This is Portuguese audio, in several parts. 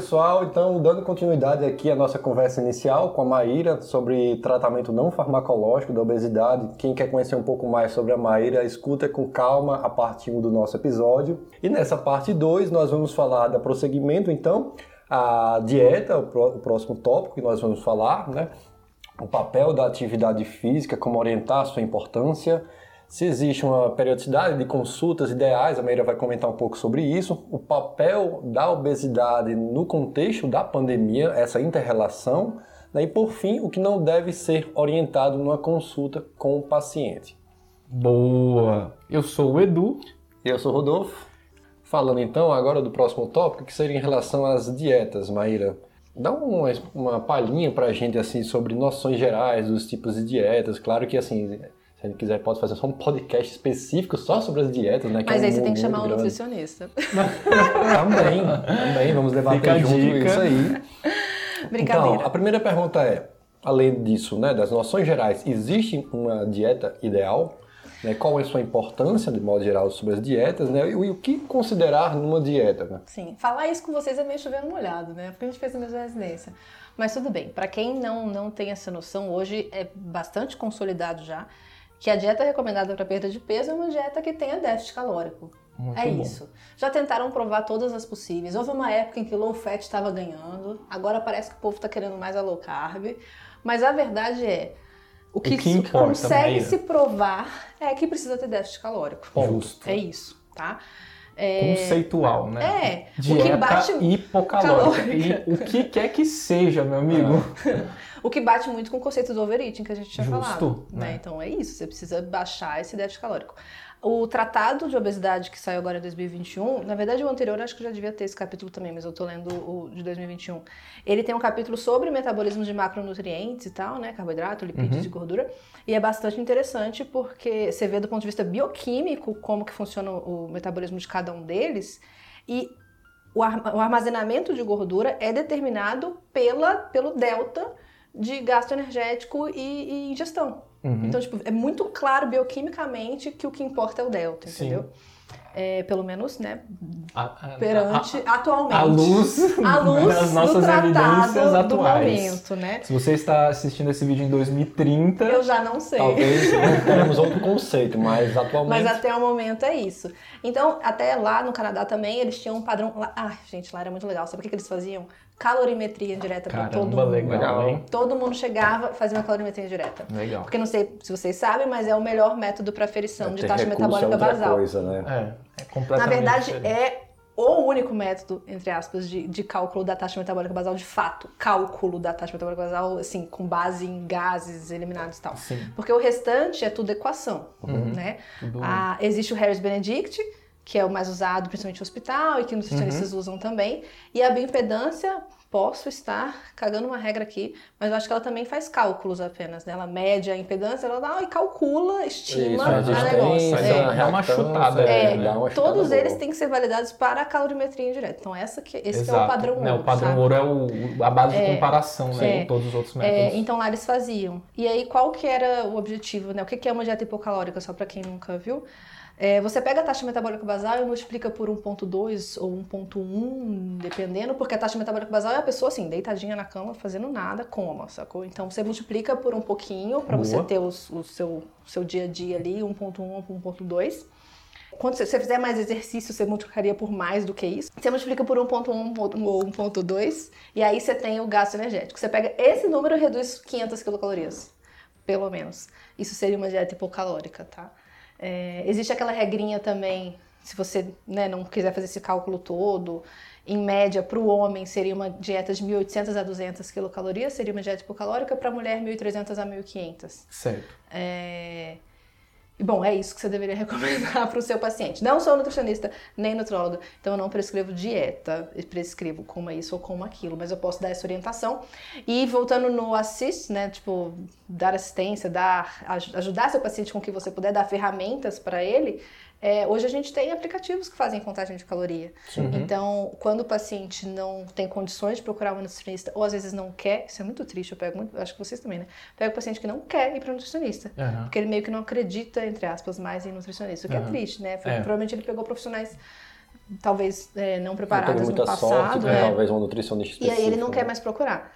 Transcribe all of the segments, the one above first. pessoal, então dando continuidade aqui à nossa conversa inicial com a Maíra sobre tratamento não farmacológico da obesidade. Quem quer conhecer um pouco mais sobre a Maíra, escuta com calma a parte 1 do nosso episódio. E nessa parte 2 nós vamos falar da prosseguimento, então, a dieta, o próximo tópico que nós vamos falar, né? O papel da atividade física, como orientar a sua importância, se existe uma periodicidade de consultas ideais, a Maíra vai comentar um pouco sobre isso, o papel da obesidade no contexto da pandemia, essa inter-relação, né? E por fim, o que não deve ser orientado numa consulta com o paciente. Boa! Eu sou o Edu. E eu sou o Rodolfo. Falando então agora do próximo tópico, que seria em relação às dietas, Maíra. Dá uma palhinha pra gente assim, sobre noções gerais dos tipos de dietas, claro que assim... Se ele quiser, pode fazer só um podcast específico só sobre as dietas, né? Mas aí você tem que chamar um nutricionista. Também, vamos debater junto isso aí. Brincadeira. Então, a primeira pergunta é, além disso, né, das noções gerais, existe uma dieta ideal? Né, qual é a sua importância, de modo geral, sobre as dietas, né? E o que considerar numa dieta, né? Sim, falar isso com vocês é meio chovendo molhado, né? Porque a gente fez a mesma residência. Mas tudo bem, para quem não tem essa noção, hoje é bastante consolidado já, que a dieta recomendada para perda de peso é uma dieta que tenha déficit calórico. Muito bom. Isso. Já tentaram provar todas as possíveis. Houve uma época em que low fat estava ganhando, agora parece que o povo está querendo mais a low carb. Mas a verdade é, o que consegue se provar é que precisa ter déficit calórico. Justo. É isso, tá? Conceitual, né? Dieta o que bate hipocalórica. E o que quer que seja, meu amigo. O que bate muito com o conceito do overeating que a gente tinha falado. Né? Então é isso, você precisa baixar esse déficit calórico. O tratado de obesidade que saiu agora em 2021, na verdade o anterior acho que já devia ter esse capítulo também, mas eu tô lendo o de 2021. Ele tem um capítulo sobre metabolismo de macronutrientes e tal, né? Carboidrato, lipídios e gordura. E é bastante interessante porque você vê do ponto de vista bioquímico como que funciona o metabolismo de cada um deles. E o armazenamento de gordura é determinado pelo delta de gasto energético e ingestão. Então, é muito claro bioquimicamente que o que importa é o delta, entendeu? É, pelo menos, né, atualmente. À luz das nossas evidências atuais. Do momento, né? Se você está assistindo esse vídeo em 2030... Eu já não sei. Talvez não teremos outro conceito, mas atualmente... Mas até o momento é isso. Então, até lá no Canadá também, eles tinham um padrão... Ah, gente, lá era muito legal. Sabe o que eles faziam? Calorimetria direta para todo mundo. Legal, hein? Todo mundo chegava fazendo a calorimetria direta. Legal. Porque não sei se vocês sabem, mas é o melhor método para aferição de taxa metabólica basal. Coisa, né? É completamente. Na verdade, é o único método, entre aspas, de cálculo da taxa metabólica basal de fato. Cálculo da taxa metabólica basal, assim, com base em gases eliminados e tal. Sim. Porque o restante é tudo equação, né? Tudo. Existe o Harris Benedict, que é o mais usado, principalmente no hospital, e que nutricionistas usam também. E a bioimpedância, posso estar cagando uma regra aqui, mas eu acho que ela também faz cálculos apenas, né? Ela mede a impedância, ela dá e calcula, estima o negócio. É uma chutada. Todos eles têm que ser validados para a calorimetria indireta. Então, esse é o padrão ouro. O padrão ouro é a base de comparação, né? Com todos os outros métodos. Então, lá eles faziam. E aí, qual que era o objetivo, né? O que é uma dieta hipocalórica, só para quem nunca viu? Você pega a taxa metabólica basal e multiplica por 1.2 ou 1.1, dependendo, porque a taxa metabólica basal é a pessoa, assim, deitadinha na cama, fazendo nada, coma, sacou? Então, você multiplica por um pouquinho, para você ter o seu dia a dia ali, 1.1 ou 1.2. Quando você fizer mais exercício, você multiplicaria por mais do que isso. Você multiplica por 1.1 ou 1.2, e aí você tem o gasto energético. Você pega esse número e reduz 500 quilocalorias, pelo menos. Isso seria uma dieta hipocalórica, tá? Existe aquela regrinha também, se você, né, não quiser fazer esse cálculo todo, em média, para o homem seria uma dieta de 1.800 a 200 quilocalorias, seria uma dieta hipocalórica, para a mulher 1.300 a 1.500. Certo. Bom, é isso que você deveria recomendar para o seu paciente. Não sou nutricionista, nem nutróloga, então eu não prescrevo dieta, prescrevo coma isso ou coma aquilo, mas eu posso dar essa orientação. E voltando no assist, né, tipo, dar assistência, ajudar seu paciente com o que você puder, dar ferramentas para ele, hoje a gente tem aplicativos que fazem contagem de caloria. Sim. Então, quando o paciente não tem condições de procurar um nutricionista, ou às vezes não quer, isso é muito triste, eu pego muito, acho que vocês também, né? Pego o paciente que não quer ir para o nutricionista, porque ele meio que não acredita, entre aspas, mais em nutricionista, o que é triste, né? Provavelmente ele pegou profissionais talvez não preparadas no passado. Sorte, talvez um nutricionista específico. E aí ele não quer mais procurar.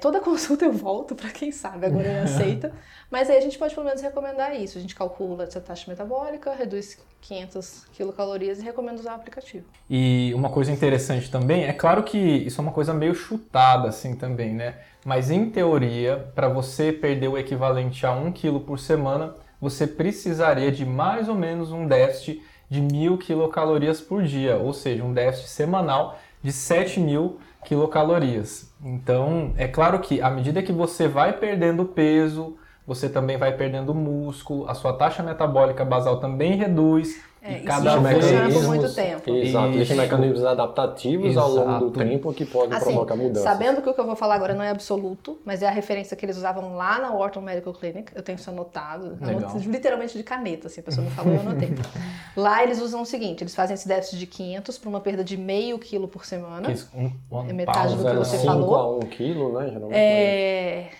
Toda consulta eu volto para quem sabe, agora ele aceita. Mas aí a gente pode pelo menos recomendar isso. A gente calcula essa taxa metabólica, reduz 500 quilocalorias e recomenda usar o aplicativo. E uma coisa interessante também, é claro que isso é uma coisa meio chutada assim também, né? Mas em teoria, para você perder o equivalente a 1 quilo por semana, você precisaria de mais ou menos um déficit de 1.000 quilocalorias por dia, ou seja, um déficit semanal de 7.000 quilocalorias. Então, é claro que à medida que você vai perdendo peso, você também vai perdendo músculo, a sua taxa metabólica basal também reduz. E cada vez funciona por muito tempo. Exato, e mecanismos adaptativos ao longo do tempo que podem provocar mudanças. Sabendo que o que eu vou falar agora não é absoluto, mas é a referência que eles usavam lá na Wharton Medical Clinic, eu tenho isso anotado, literalmente de caneta, assim, a pessoa não falou, eu anotei. Lá eles usam o seguinte, eles fazem esse déficit de 500 para uma perda de 0,5 quilo por semana, é metade do que você falou. 5 a 1 quilo, né, geralmente.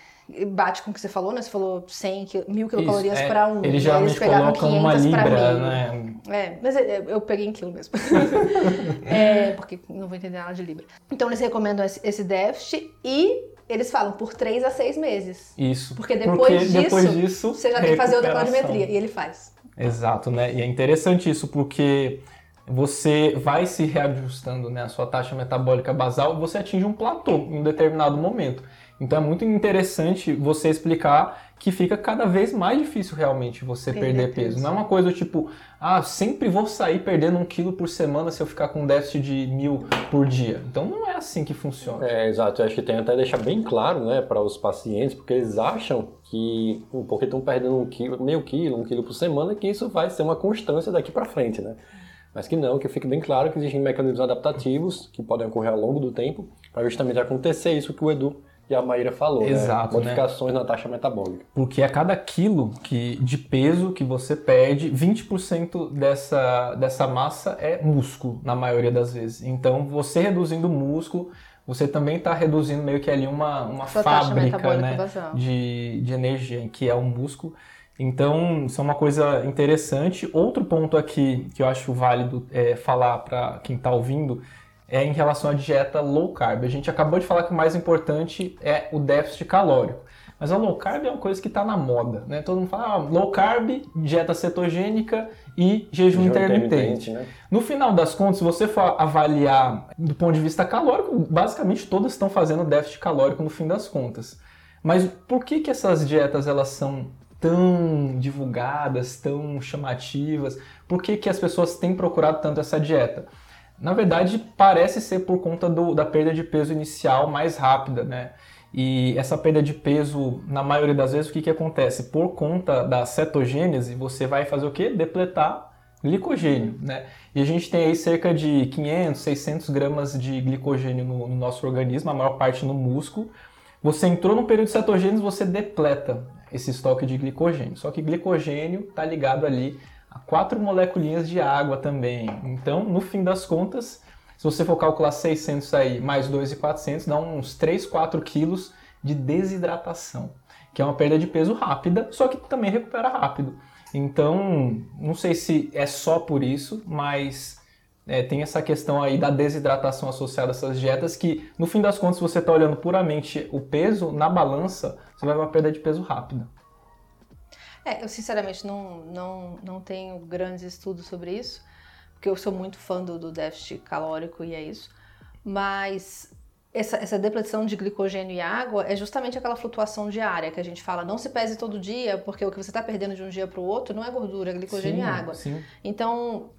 Bate com o que você falou, né? Você falou 1.000 quilocalorias para um. Eles geralmente colocam uma libra, né? Mas eu peguei em quilo mesmo. Porque não vou entender nada de libra. Então eles recomendam esse déficit e eles falam por 3 a 6 meses. Isso. Porque depois disso você já tem que fazer outra calorimetria. E ele faz. Exato, né? E é interessante isso, porque você vai se reajustando, né? A sua taxa metabólica basal, você atinge um platô em um determinado momento. Então é muito interessante você explicar que fica cada vez mais difícil realmente você perder peso. Não é uma coisa tipo, sempre vou sair perdendo 1 quilo por semana se eu ficar com um déficit de 1.000 por dia. Então não é assim que funciona. Exato. Eu acho que tem até deixar bem claro, né, para os pacientes, porque eles acham que, porque estão perdendo 1 quilo por semana, que isso vai ser uma constância daqui para frente, né? Mas que não, que fique bem claro que existem mecanismos adaptativos que podem ocorrer ao longo do tempo para justamente acontecer isso que o Edu e a Maíra falou, exato, né? Modificações na taxa metabólica. Porque a cada quilo de peso que você perde, 20% dessa massa é músculo, na maioria das vezes. Então, você reduzindo músculo, você também está reduzindo meio que ali uma fábrica, né, de energia, que é o músculo. Então, isso é uma coisa interessante. Outro ponto aqui que eu acho válido falar para quem está ouvindo é em relação à dieta low carb. A gente acabou de falar que o mais importante é o déficit calórico. Mas a low carb é uma coisa que está na moda, né? Todo mundo fala, low carb, dieta cetogênica e jejum intermitente. Né? No final das contas, se você for avaliar do ponto de vista calórico, basicamente todas estão fazendo déficit calórico no fim das contas. Mas por que essas dietas elas são tão divulgadas, tão chamativas? Por que as pessoas têm procurado tanto essa dieta? Na verdade, parece ser por conta da perda de peso inicial mais rápida, né? E essa perda de peso, na maioria das vezes, o que acontece? Por conta da cetogênese, você vai fazer o quê? Depletar glicogênio, né? E a gente tem aí cerca de 500, 600 gramas de glicogênio no nosso organismo, a maior parte no músculo. Você entrou num período de cetogênese, você depleta esse estoque de glicogênio. Só que glicogênio está ligado ali 4 moleculinhas de água também. Então, no fim das contas, se você for calcular 600 aí, mais 2,400, dá uns 3, 4 quilos de desidratação, que é uma perda de peso rápida, só que também recupera rápido. Então, não sei se é só por isso, mas tem essa questão aí da desidratação associada a essas dietas, que no fim das contas, se você está olhando puramente o peso na balança, você vai ver uma perda de peso rápida. Eu sinceramente não tenho grandes estudos sobre isso, porque eu sou muito fã do déficit calórico e é isso, mas essa depressão de glicogênio e água é justamente aquela flutuação diária que a gente fala, não se pese todo dia, porque o que você está perdendo de um dia para o outro não é gordura, é glicogênio e água. Sim. Então,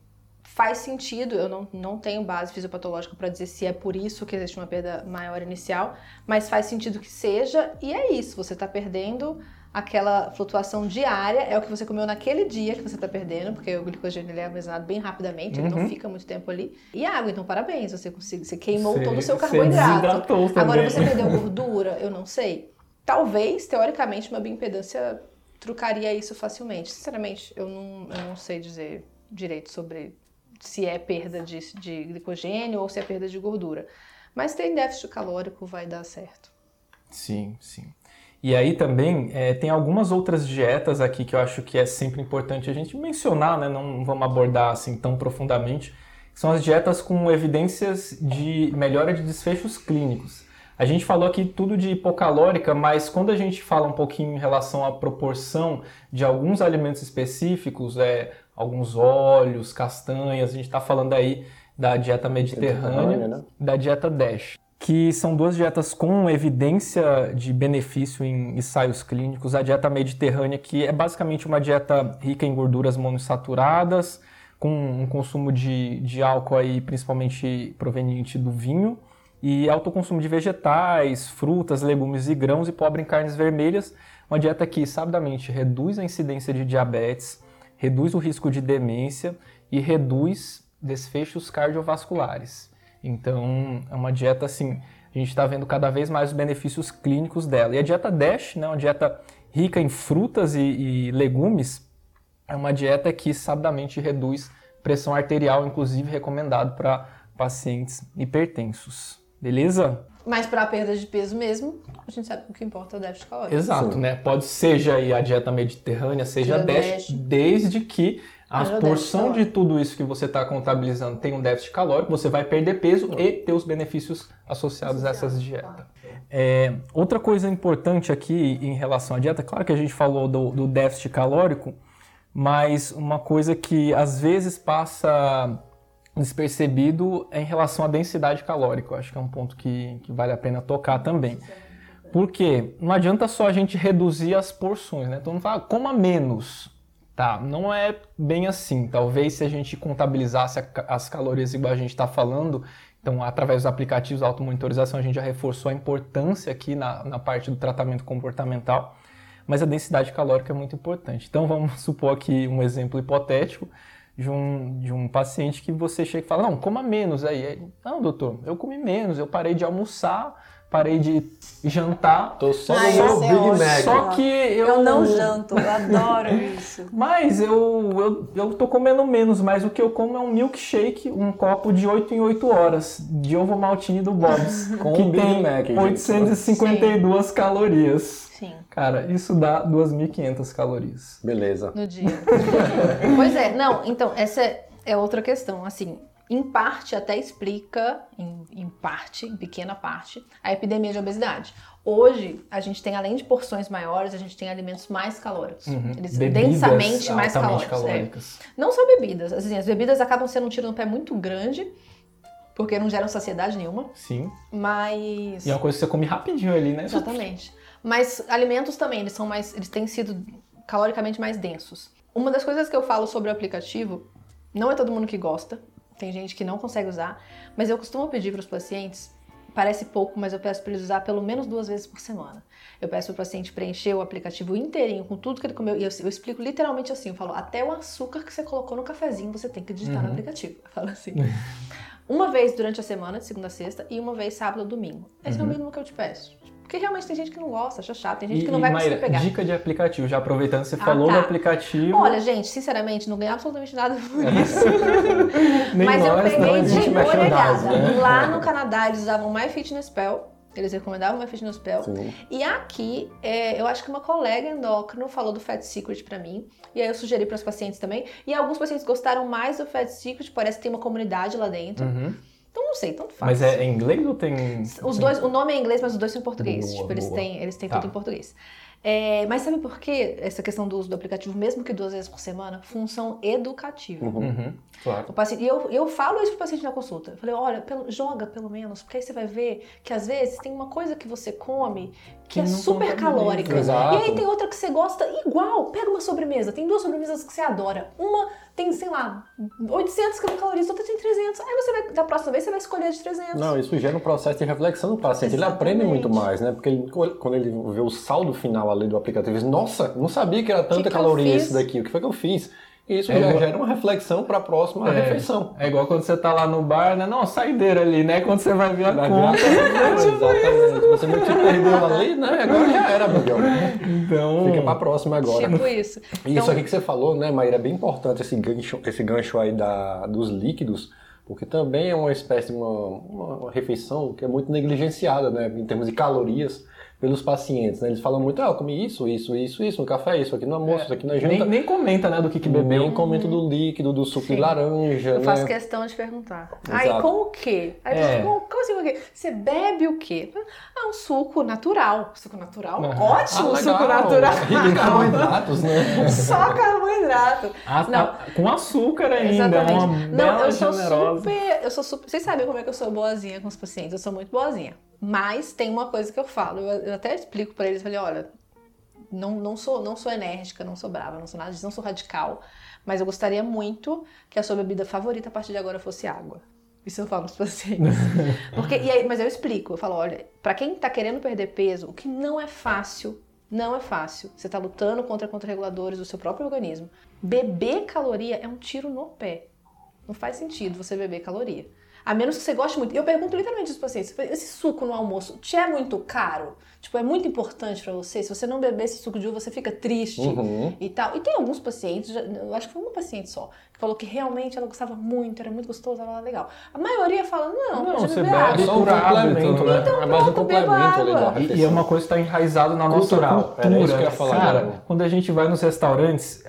faz sentido, eu não tenho base fisiopatológica para dizer se é por isso que existe uma perda maior inicial, mas faz sentido que seja, e é isso, você está perdendo aquela flutuação diária, é o que você comeu naquele dia que você está perdendo, porque o glicogênio ele é armazenado bem rapidamente, ele não fica muito tempo ali. E água, então parabéns, você queimou todo o seu carboidrato. Agora você perdeu gordura? Eu não sei. Talvez, teoricamente, uma bioimpedância trocaria isso facilmente. Sinceramente, eu não sei dizer direito sobre se é perda de glicogênio ou se é perda de gordura. Mas tem déficit calórico, vai dar certo. Sim, sim. E aí também tem algumas outras dietas aqui que eu acho que é sempre importante a gente mencionar, né? Não vamos abordar assim tão profundamente, são as dietas com evidências de melhora de desfechos clínicos. A gente falou aqui tudo de hipocalórica, mas quando a gente fala um pouquinho em relação à proporção de alguns alimentos específicos, alguns óleos, castanhas, a gente está falando aí da dieta mediterrânea, né? Da dieta DASH, que são duas dietas com evidência de benefício em ensaios clínicos. A dieta mediterrânea, que é basicamente uma dieta rica em gorduras monoinsaturadas, com um consumo de álcool aí, principalmente proveniente do vinho, e alto consumo de vegetais, frutas, legumes e grãos, e pobre em carnes vermelhas. Uma dieta que, sabidamente, reduz a incidência de diabetes, reduz o risco de demência e reduz desfechos cardiovasculares. Então, é uma dieta, assim, a gente está vendo cada vez mais os benefícios clínicos dela. E a dieta DASH, né, uma dieta rica em frutas e legumes, é uma dieta que, sabidamente, reduz pressão arterial, inclusive recomendado para pacientes hipertensos. Beleza? Mas para a perda de peso mesmo, a gente sabe que o que importa é o déficit calórico. Exato, né? Pode seja aí a dieta mediterrânea, seja a DASH, desde que a porção de tudo isso que você está contabilizando tem um déficit calórico, você vai perder peso e ter os benefícios associados a essas dietas. Outra coisa importante aqui em relação à dieta, claro que a gente falou do déficit calórico, mas uma coisa que às vezes passa despercebido é em relação à densidade calórica. Eu acho que é um ponto que vale a pena tocar também. Porque não adianta só a gente reduzir as porções, né? Então não fala, coma menos. Tá, não é bem assim. Talvez se a gente contabilizasse as calorias igual a gente está falando, então através dos aplicativos de automonitorização a gente já reforçou a importância aqui na parte do tratamento comportamental, mas a densidade calórica é muito importante. Então vamos supor aqui um exemplo hipotético de um paciente que você chega e fala, não, coma menos aí. Não, doutor, eu comi menos, eu parei de almoçar, parei de jantar. Tô só no Big Mac. Só que eu não janto, eu adoro isso. Mas eu tô comendo menos, mas o que eu como é um milkshake, um copo de 8 em 8 horas, de ovo maltine do Bob's, que Big tem Mac, 852 Sim. calorias. Sim. Cara, isso dá 2.500 calorias. Beleza. No dia. Pois é, não, então, essa é outra questão, assim, em parte até explica, em pequena parte, a epidemia de obesidade. Hoje, a gente tem, além de porções maiores, a gente tem alimentos mais calóricos. Uhum. Eles densamente mais calóricos. É. Não só bebidas, assim, as bebidas acabam sendo um tiro no pé muito grande, porque não geram saciedade nenhuma. Sim. Mas... E é uma coisa que você come rapidinho ali, né? Exatamente. Mas alimentos também, eles têm sido caloricamente mais densos. Uma das coisas que eu falo sobre o aplicativo, não é todo mundo que gosta, tem gente que não consegue usar, mas eu costumo pedir para os pacientes, parece pouco, mas eu peço para eles usar pelo menos 2 vezes por semana. Eu peço para o paciente preencher o aplicativo inteirinho com tudo que ele comeu, e eu explico literalmente assim, eu falo, até o açúcar que você colocou no cafezinho você tem que digitar no aplicativo. Eu falo assim. 1 vez durante a semana, de segunda a sexta, e 1 vez sábado a domingo. Esse é o mínimo que eu te peço. Porque realmente tem gente que não gosta, acha chato, tem gente que não vai conseguir pegar. Dica de aplicativo, já aproveitando, você falou do aplicativo. Olha, gente, sinceramente, não ganhei absolutamente nada por isso. Mas eu peguei de olhada. Lá no Canadá eles usavam MyFitnessPal, eles recomendavam MyFitnessPal. Sim. E aqui, eu acho que uma colega endócrino falou do Fat Secret pra mim, e aí eu sugeri pros pacientes também. E alguns pacientes gostaram mais do Fat Secret, parece que tem uma comunidade lá dentro. Uhum. Então não sei, tanto faz. Mas é em inglês ou tem... Os dois, o nome é em inglês, mas os dois são em português. Boa, tipo, eles têm tudo em português. Mas sabe por que essa questão do uso do aplicativo, mesmo que 2 vezes por semana? Função educativa. Uhum, claro. O paciente, e eu falo isso pro paciente na consulta. Eu falei, olha, joga pelo menos, porque aí você vai ver que às vezes tem uma coisa que você come que é super calórica. Exato. E aí tem outra que você gosta igual. Pega uma sobremesa. Tem 2 sobremesas que você adora. Uma tem, sei lá, 800 quilocalorias, outra tem 300. Aí você vai, da próxima vez, você vai escolher de 300. Não, isso gera um processo de reflexão no paciente. Exatamente. Ele aprende muito mais, né? Porque quando ele vê o saldo final ali do aplicativo, diz, nossa, não sabia que era tanta caloria isso daqui, o que foi que eu fiz? E isso já gera uma reflexão para a próxima refeição. É igual quando você tá lá no bar, né? Não, saideira ali, né? Quando você vai ver a conta. Exatamente. Você não te perdeu ali, né? Agora já era, Miguel. Então... Fica para a próxima agora. Tipo isso. E então... isso aqui que você falou, né, Maíra, é bem importante esse gancho aí dos líquidos, porque também é uma espécie de uma refeição que é muito negligenciada, né? Em termos de calorias. pelos pacientes, né? Eles falam muito, eu comi isso, no café isso, aqui no almoço, isso aqui na janta. Nem comenta, né, do que bebeu. Nem comenta do líquido, do suco de laranja, eu faço questão de perguntar. Exato. Aí, com o quê? Aí, como assim, o quê? Você bebe o quê? Ah, um suco natural. Suco natural? Uhum. Ótimo, suco natural. E carboidratos, né? Só carboidrato. Com açúcar ainda. Exatamente. Uma bela eu sou super... Vocês sabem como é que eu sou boazinha com os pacientes? Eu sou muito boazinha. Mas tem uma coisa que eu falo, eu até explico pra eles, falei, olha, não sou enérgica, não sou brava, não sou nada disso, não sou radical, mas eu gostaria muito que a sua bebida favorita a partir de agora fosse água. Isso eu falo pros pacientes. Mas eu explico, eu falo, olha, pra quem tá querendo perder peso, o que não é fácil, você tá lutando contra contrarreguladores do seu próprio organismo. Beber caloria é um tiro no pé, não faz sentido você beber caloria. A menos que você goste muito. Eu pergunto literalmente isso para vocês. Esse suco no almoço te é muito caro? Tipo, é muito importante para você? Se você não beber esse suco de uva, você fica triste e tal. E tem alguns pacientes, eu acho que foi uma paciente só, que falou que realmente ela gostava muito, era muito gostosa, ela era legal. A maioria fala, não você bebe água. É só um complemento, né? Então, é mais um complemento ali da refeição. E é uma coisa que está enraizada na nossa cultura. Isso que eu ia falar. Cara, quando a gente vai nos restaurantes,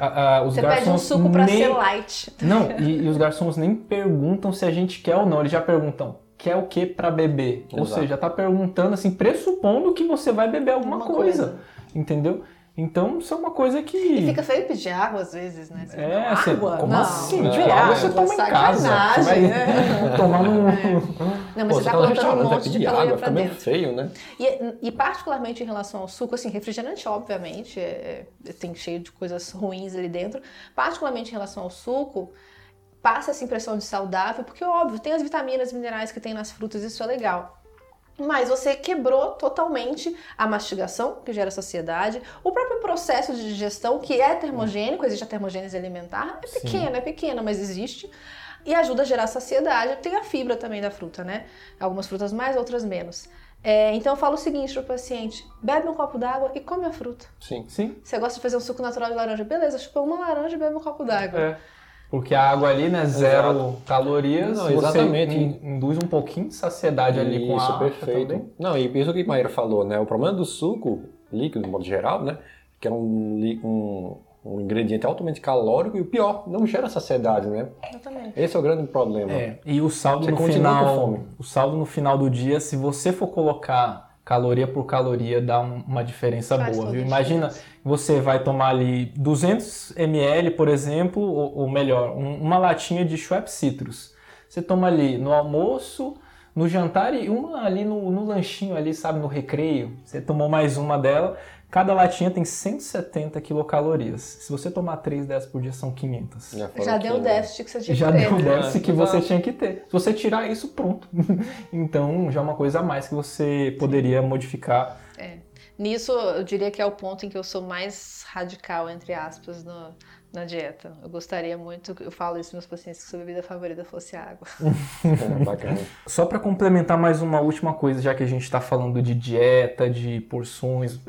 os você garçons... Você pede um suco para ser light. Não, e os garçons nem perguntam se a gente quer ou não. Eles já perguntam, quer o que pra beber? Exato. Ou seja, tá perguntando assim, pressupondo que você vai beber alguma coisa, entendeu? Então, isso é uma coisa que... E fica feio pedir água às vezes, né? Você você... Como assim? Não. Tipo, água você toma em casa. Você vai tomar no... Não, mas você tá colocando um monte de caloria pra dentro. Fica meio feio, né? E particularmente em relação ao suco, assim, refrigerante, obviamente, tem cheio de coisas ruins ali dentro. Particularmente em relação ao suco, passa essa impressão de saudável, porque óbvio, tem as vitaminas, minerais que tem nas frutas, isso é legal. Mas você quebrou totalmente a mastigação, que gera saciedade, o próprio processo de digestão, que é termogênico, existe a termogênese alimentar, é pequena, mas existe, e ajuda a gerar saciedade. Tem a fibra também da fruta, né? Algumas frutas mais, outras menos. Então eu falo o seguinte pro paciente, bebe um copo d'água e come a fruta. Sim. Você gosta de fazer um suco natural de laranja, beleza, chupa uma laranja e bebe um copo d'água. Porque a água ali, né, zero calorias, exatamente. Você induz um pouquinho de saciedade ali com a água. Isso, perfeito. Não, e isso que a Maíra falou, né, o problema do suco líquido, de modo geral, né, que é um ingrediente altamente calórico e o pior, não gera saciedade, né? Exatamente. Esse é o grande problema. E o saldo no final, do dia, se você for colocar caloria por caloria, dá uma diferença boa, viu? Imagina... Você vai tomar ali 200 ml, por exemplo, ou melhor, uma latinha de Schweppes Citrus. Você toma ali no almoço, no jantar e uma ali no lanchinho ali, sabe, no recreio. Você tomou mais uma dela. Cada latinha tem 170 quilocalorias. Se você tomar 3 dessas por dia, são 500. Já deu o déficit que você tinha que ter. Já deu o déficit que você tinha que ter. Se você tirar isso, pronto. Então, já é uma coisa a mais que você poderia modificar. Nisso, eu diria que é o ponto em que eu sou mais radical, entre aspas, na dieta. Eu gostaria muito, eu falo isso nos meus pacientes, que sua bebida favorita fosse água. Bacana. Só para complementar mais uma última coisa, já que a gente está falando de dieta, de porções,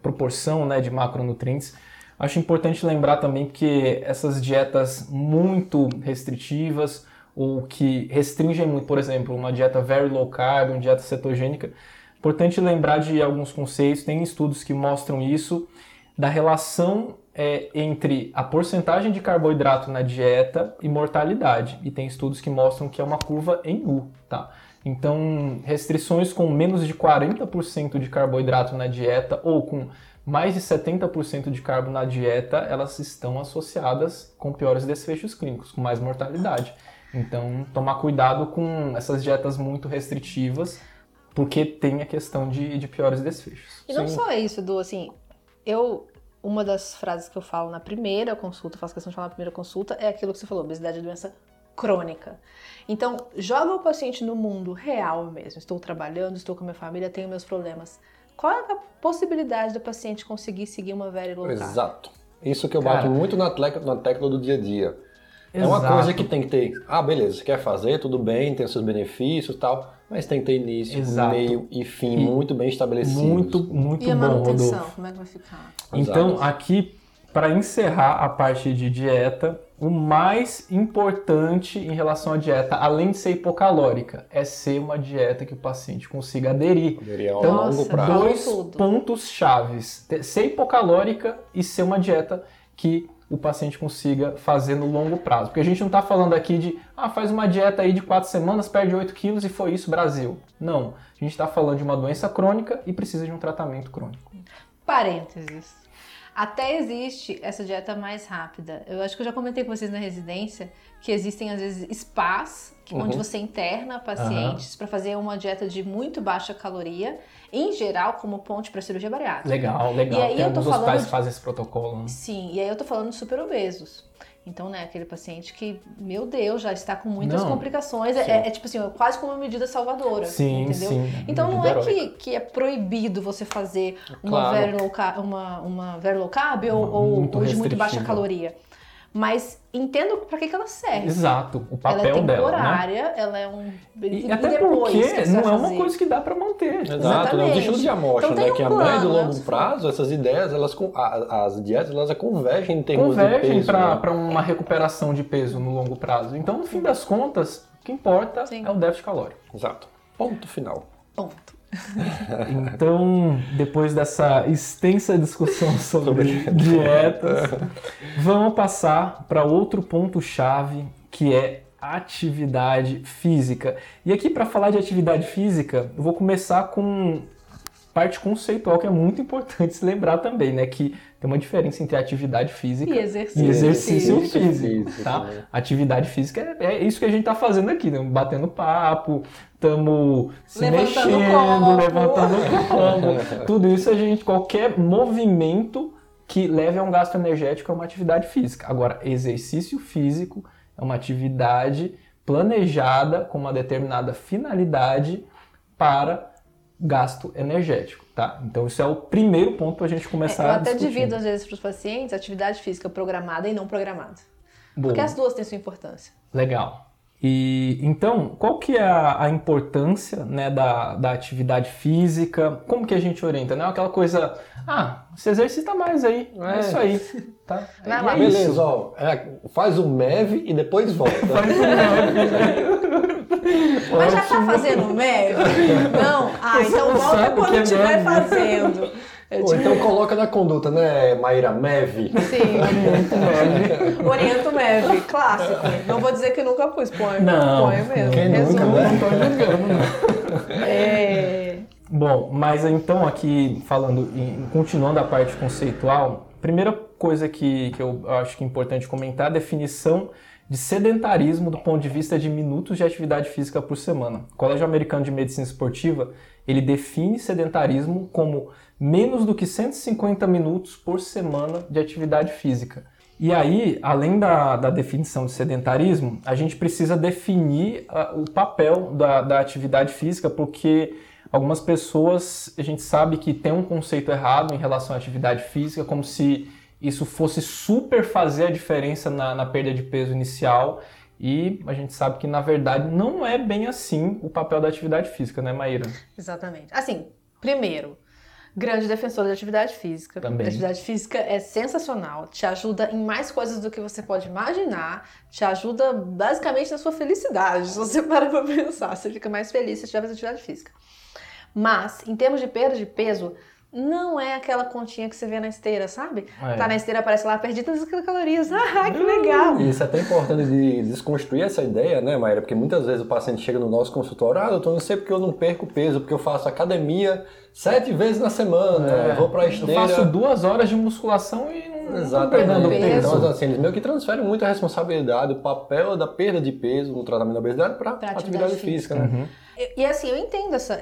proporção, né, de macronutrientes, acho importante lembrar também que essas dietas muito restritivas ou que restringem muito, por exemplo, uma dieta very low carb, uma dieta cetogênica, importante lembrar de alguns conceitos, tem estudos que mostram isso, da relação entre a porcentagem de carboidrato na dieta e mortalidade. E tem estudos que mostram que é uma curva em U, tá? Então, restrições com menos de 40% de carboidrato na dieta ou com mais de 70% de carbo na dieta, elas estão associadas com piores desfechos clínicos, com mais mortalidade. Então, tomar cuidado com essas dietas muito restritivas, porque tem a questão de piores desfechos. E não só isso, Edu, assim, uma das frases que eu falo na primeira consulta, faço questão de falar na primeira consulta, é aquilo que você falou, obesidade é doença crônica. Então, joga o paciente no mundo real mesmo, estou trabalhando, estou com a minha família, tenho meus problemas. Qual é a possibilidade do paciente conseguir seguir uma velha louca? Exato. Isso que eu bato muito na tecla do dia a dia. É uma coisa que tem que ter, beleza, você quer fazer, tudo bem, tem seus benefícios e tal, mas tem que ter início, meio e fim muito bem estabelecidos. Muito bom, Rodolfo. E a manutenção, como é que vai ficar? Então, aqui, Para encerrar a parte de dieta, o mais importante em relação à dieta, além de ser hipocalórica, é ser uma dieta que o paciente consiga aderir. Então, longo prazo. Dois pontos chaves. Ser hipocalórica e ser uma dieta que o paciente consiga fazer no longo prazo. Porque a gente não está falando aqui de, faz uma dieta aí de 4 semanas, perde 8 quilos e foi isso, Brasil. Não. A gente está falando de uma doença crônica e precisa de um tratamento crônico. Parênteses. Até existe essa dieta mais rápida. Eu acho que eu já comentei com vocês na residência que existem, às vezes, spas, onde você interna pacientes para fazer uma dieta de muito baixa caloria, em geral, como ponte para cirurgia bariátrica. Legal. E aí tem alguns hospitais que fazem esse protocolo. Né? Sim, e aí eu tô falando de super obesos. Então, né, aquele paciente que, meu Deus, já está com muitas complicações. É tipo assim, é quase como uma medida salvadora. Sim, entendeu? Sim. Então, não é que é proibido você fazer uma very low carb ou de muito baixa caloria. Mas entendo para que ela serve. Exato, o papel dela. Ela é temporária, dela, né? Ela é um... E até porque não é uma coisa que dá para manter. Exato, é um estilo de amostra, então, né? Que a médio e longo prazo, essas ideias, as dietas, elas convergem em termos de peso. Convergem para uma recuperação de peso no longo prazo. Então, no fim das contas, o que importa é o déficit calórico. Exato, ponto final. Ponto. Então, depois dessa extensa discussão sobre dietas, vamos passar para outro ponto-chave, que é atividade física. E aqui, para falar de atividade física, eu vou começar com parte conceitual, que é muito importante se lembrar também, né? Que tem uma diferença entre atividade física e exercício físico, tá? Né? Atividade física é isso que a gente tá fazendo aqui, né? Batendo papo, estamos se levantando o corpo. Tudo isso qualquer movimento que leve a um gasto energético é uma atividade física. Agora, exercício físico é uma atividade planejada com uma determinada finalidade para gasto energético, tá? Então, isso é o primeiro ponto para a gente começar a discutir. Eu até divido, às vezes, para os pacientes, atividade física programada e não programada. Boa. Porque as duas têm sua importância. Legal. E, então, qual que é a importância, né, da atividade física? Como que a gente orienta? Não é aquela coisa, se exercita mais aí, é isso aí. Tá? Vai lá. Beleza, ó, faz o MEV e depois volta. Faz o MEV. Mas já tá fazendo MEV? Não? Então volta quando estiver fazendo. Então coloca na conduta, né, Maíra? MEV? Sim. Oriento MEV, clássico. Não vou dizer que nunca pus, põe mesmo. Quem nunca, né? Bom, mas então aqui, continuando a parte conceitual, primeira coisa que eu acho que é importante comentar é a definição de sedentarismo do ponto de vista de minutos de atividade física por semana. O Colégio Americano de Medicina Esportiva, ele define sedentarismo como menos do que 150 minutos por semana de atividade física. E aí, além da definição de sedentarismo, a gente precisa definir o papel da atividade física, porque algumas pessoas, a gente sabe que tem um conceito errado em relação à atividade física, como se isso fosse super fazer a diferença na perda de peso inicial, e a gente sabe que, na verdade, não é bem assim o papel da atividade física, né, Maíra? Exatamente. Assim, primeiro, grande defensora da atividade física. Também. A atividade física é sensacional, te ajuda em mais coisas do que você pode imaginar, te ajuda basicamente na sua felicidade. Se você parar pra pensar, você fica mais feliz se tiver atividade física. Mas, em termos de perda de peso, não é aquela continha que você vê na esteira, sabe? Tá na esteira, aparece lá, perdi todas as calorias. Ah, que legal! Isso é até importante de desconstruir essa ideia, né, Maíra? Porque muitas vezes o paciente chega no nosso consultório, doutor, não sei porque eu não perco peso, porque eu faço academia 7 vezes na semana, eu vou pra esteira. Eu faço 2 horas de musculação e não tô perdendo peso. Então, assim, eles meio que transferem muito a responsabilidade, o papel da perda de peso no tratamento da obesidade pra atividade física, né? E assim, eu entendo essa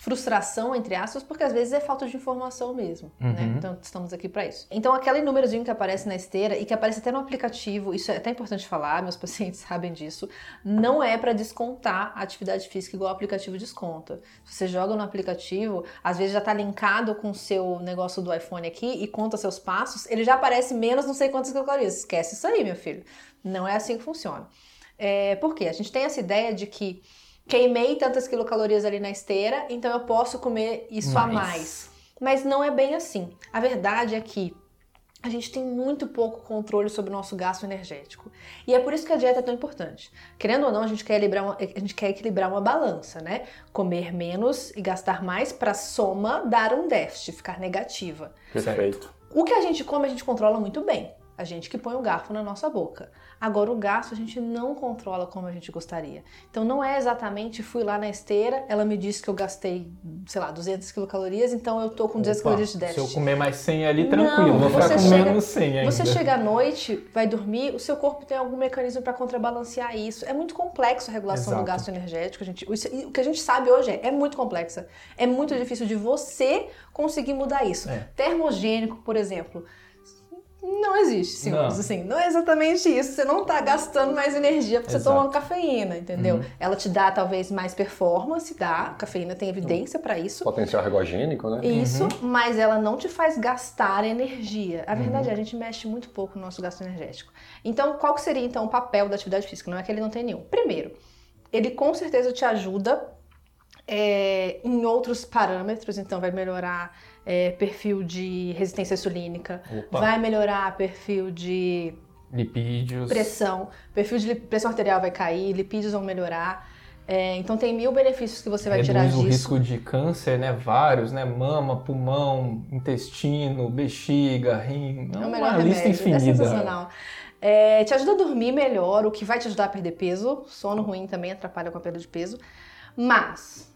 frustração, entre aspas, porque às vezes é falta de informação mesmo, né? Então, estamos aqui para isso. Então, aquele númerozinho que aparece na esteira e que aparece até no aplicativo, isso é até importante falar, meus pacientes sabem disso, não é para descontar a atividade física igual o aplicativo desconta. Você joga no aplicativo, às vezes já tá linkado com o seu negócio do iPhone aqui e conta seus passos, ele já aparece menos não sei quantas calorias. Esquece isso aí, meu filho. Não é assim que funciona. Por quê? A gente tem essa ideia de que queimei tantas quilocalorias ali na esteira, então eu posso comer isso a mais. Mas não é bem assim. A verdade é que a gente tem muito pouco controle sobre o nosso gasto energético. E é por isso que a dieta é tão importante. Querendo ou não, a gente quer equilibrar uma balança, né? Comer menos e gastar mais para soma dar um déficit, ficar negativa. Perfeito. O que a gente come, a gente controla muito bem. A gente que põe o garfo na nossa boca. Agora, o gasto a gente não controla como a gente gostaria. Então, não é exatamente fui lá na esteira, ela me disse que eu gastei, sei lá, 200 quilocalorias, então eu tô com 200 calorias de déficit. Se eu comer mais 100 ali, tranquilo, não, vou ficar comendo 100 ainda. Você chega à noite, vai dormir, o seu corpo tem algum mecanismo para contrabalancear isso. É muito complexo a regulação do gasto energético. O que a gente sabe hoje é muito complexa. É muito difícil de você conseguir mudar isso. É. Termogênico, por exemplo. Não existe, simples assim. Não é exatamente isso. Você não tá gastando mais energia porque você tomou cafeína, entendeu? Uhum. Ela te dá, talvez, mais performance, dá. A cafeína tem evidência para isso. Potencial ergogênico, né? Isso, mas ela não te faz gastar energia. A verdade é, a gente mexe muito pouco no nosso gasto energético. Então, qual que seria, então, o papel da atividade física? Não é que ele não tem nenhum. Primeiro, ele com certeza te ajuda em outros parâmetros. Então, vai melhorar... perfil de resistência insulínica, vai melhorar perfil de lipídios, pressão, perfil de pressão arterial vai cair, lipídios vão melhorar, então tem 1000 benefícios que você vai tirar disso. Reduz o risco de câncer, né, vários, né, mama, pulmão, intestino, bexiga, rim, é uma lista infinita. É sensacional. Te ajuda a dormir melhor, o que vai te ajudar a perder peso, sono ruim também atrapalha com a perda de peso, mas...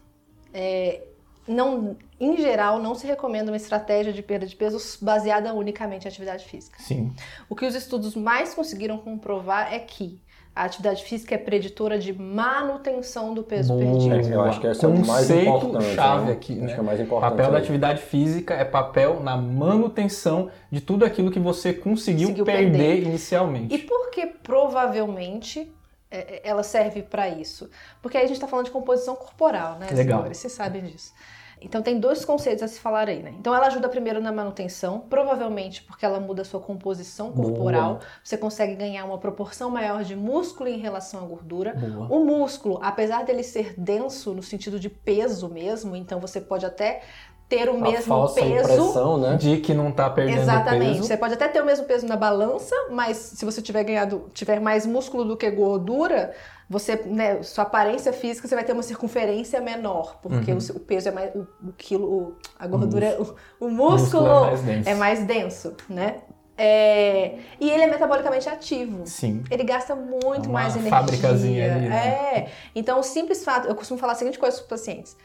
em geral, não se recomenda uma estratégia de perda de peso baseada unicamente em atividade física. Sim. O que os estudos mais conseguiram comprovar é que a atividade física é preditora de manutenção do peso perdido. Eu acho que esse é o mais importante. Chave, né? Aqui, né? Acho que é o mais importante. O papel da atividade física é papel na manutenção de tudo aquilo que você conseguiu perder inicialmente. E porque provavelmente... ela serve para isso. Porque aí a gente está falando de composição corporal, né? Legal. Senhores, vocês sabem disso. Então tem dois conceitos a se falar aí, né? Então ela ajuda primeiro na manutenção, provavelmente porque ela muda a sua composição corporal. Boa. Você consegue ganhar uma proporção maior de músculo em relação à gordura. Boa. O músculo, apesar dele ser denso no sentido de peso mesmo, então você pode até... ter o mesmo peso, né? De que não tá perdendo peso. Exatamente. Você pode até ter o mesmo peso na balança, mas se você tiver mais músculo do que gordura, você, né, sua aparência física, você vai ter uma circunferência menor, porque o peso é mais, o quilo, a gordura, o músculo é mais denso, né? E ele é metabolicamente ativo. Sim. Ele gasta muito mais energia. Uma fabricazinha ali, né? Então, o simples fato, eu costumo falar a seguinte coisa para os pacientes: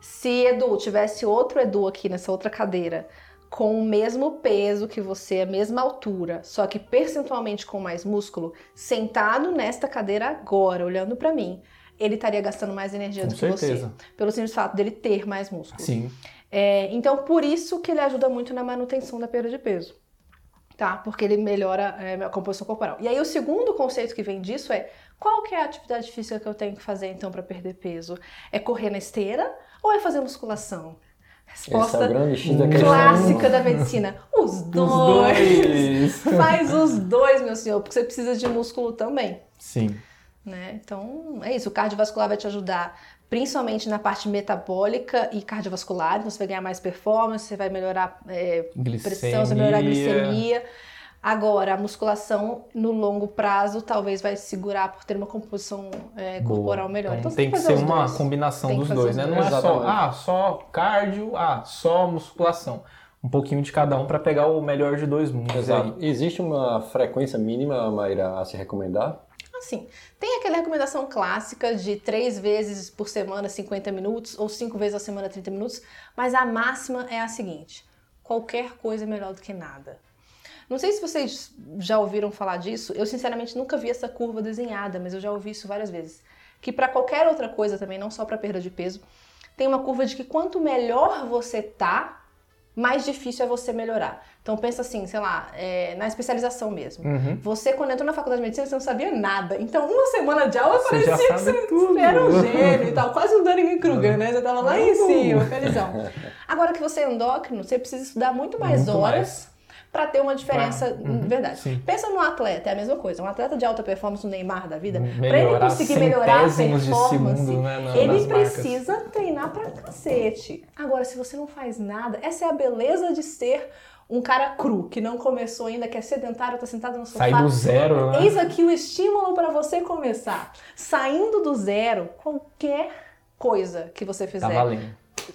se Edu tivesse outro Edu aqui nessa outra cadeira, com o mesmo peso que você, a mesma altura, só que percentualmente com mais músculo, sentado nesta cadeira agora, olhando pra mim, ele estaria gastando mais energia do que você, pelo simples fato dele ter mais músculo. Sim. Então, por isso que ele ajuda muito na manutenção da perda de peso, tá? Porque ele melhora a composição corporal. E aí, o segundo conceito que vem disso é: qual que é a atividade física que eu tenho que fazer, então, pra perder peso? É correr na esteira? Ou é fazer musculação? Resposta clássica da medicina. Os dois! Faz os dois, meu senhor, porque você precisa de músculo também. Sim. Né? Então, é isso. O cardiovascular vai te ajudar, principalmente na parte metabólica e cardiovascular. Então, você vai ganhar mais performance, você vai melhorar pressão, você vai melhorar a glicemia. Agora, a musculação, no longo prazo, talvez vai segurar por ter uma composição corporal melhor. Então, tem que ser uma combinação dos dois, né? Não é só cardio, só musculação. Um pouquinho de cada um para pegar o melhor de dois mundos. Exato. Existe uma frequência mínima, Maíra, a se recomendar? Assim, tem aquela recomendação clássica de 3 vezes por semana, 50 minutos, ou 5 vezes a semana, 30 minutos. Mas a máxima é a seguinte: qualquer coisa é melhor do que nada. Não sei se vocês já ouviram falar disso, eu sinceramente nunca vi essa curva desenhada, mas eu já ouvi isso várias vezes. Que para qualquer outra coisa também, não só para perda de peso, tem uma curva de que quanto melhor você tá, mais difícil é você melhorar. Então pensa assim, sei lá, na especialização mesmo. Você, quando entrou na faculdade de medicina, você não sabia nada. Então uma semana de aula parecia que você era um gênio e tal. Quase um Dunning-Kruger, né? Você tava lá em cima, felizão. Agora que você é endócrino, você precisa estudar muito mais horas... para ter uma diferença, verdade. Sim. Pensa num atleta, é a mesma coisa. Um atleta de alta performance, o Neymar da vida, para ele conseguir melhorar a performance, segundo, né, ele precisa treinar pra cacete. Agora, se você não faz nada, essa é a beleza de ser um cara cru, que não começou ainda, que é sedentário, tá sentado no sofá. Sai do zero, né? Eis aqui o estímulo para você começar. Saindo do zero, qualquer coisa que você fizer,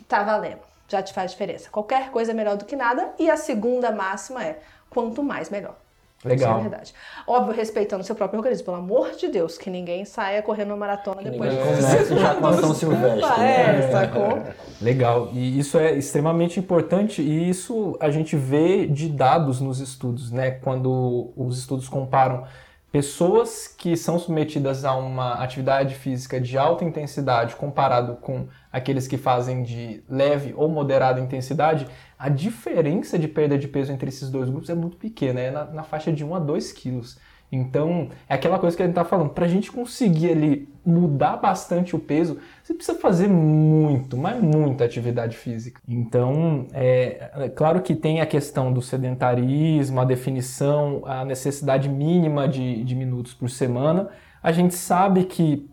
tá valendo. Já te faz diferença. Qualquer coisa é melhor do que nada. E a segunda máxima é, quanto mais, melhor. Legal. Isso é verdade. Óbvio, respeitando o seu próprio organismo. Pelo amor de Deus, que ninguém saia correndo uma maratona depois de... Começa já com a São Silvestre. Sacou? Legal. E isso é extremamente importante. E isso a gente vê de dados nos estudos, né? Quando os estudos comparam pessoas que são submetidas a uma atividade física de alta intensidade comparado com aqueles que fazem de leve ou moderada intensidade, a diferença de perda de peso entre esses dois grupos é muito pequena, é na faixa de 1 a 2 quilos. Então, é aquela coisa que a gente tá falando, pra gente conseguir ali mudar bastante o peso, você precisa fazer muito, mas muita atividade física. Então, é claro que tem a questão do sedentarismo, a definição, a necessidade mínima de minutos por semana. A gente sabe que,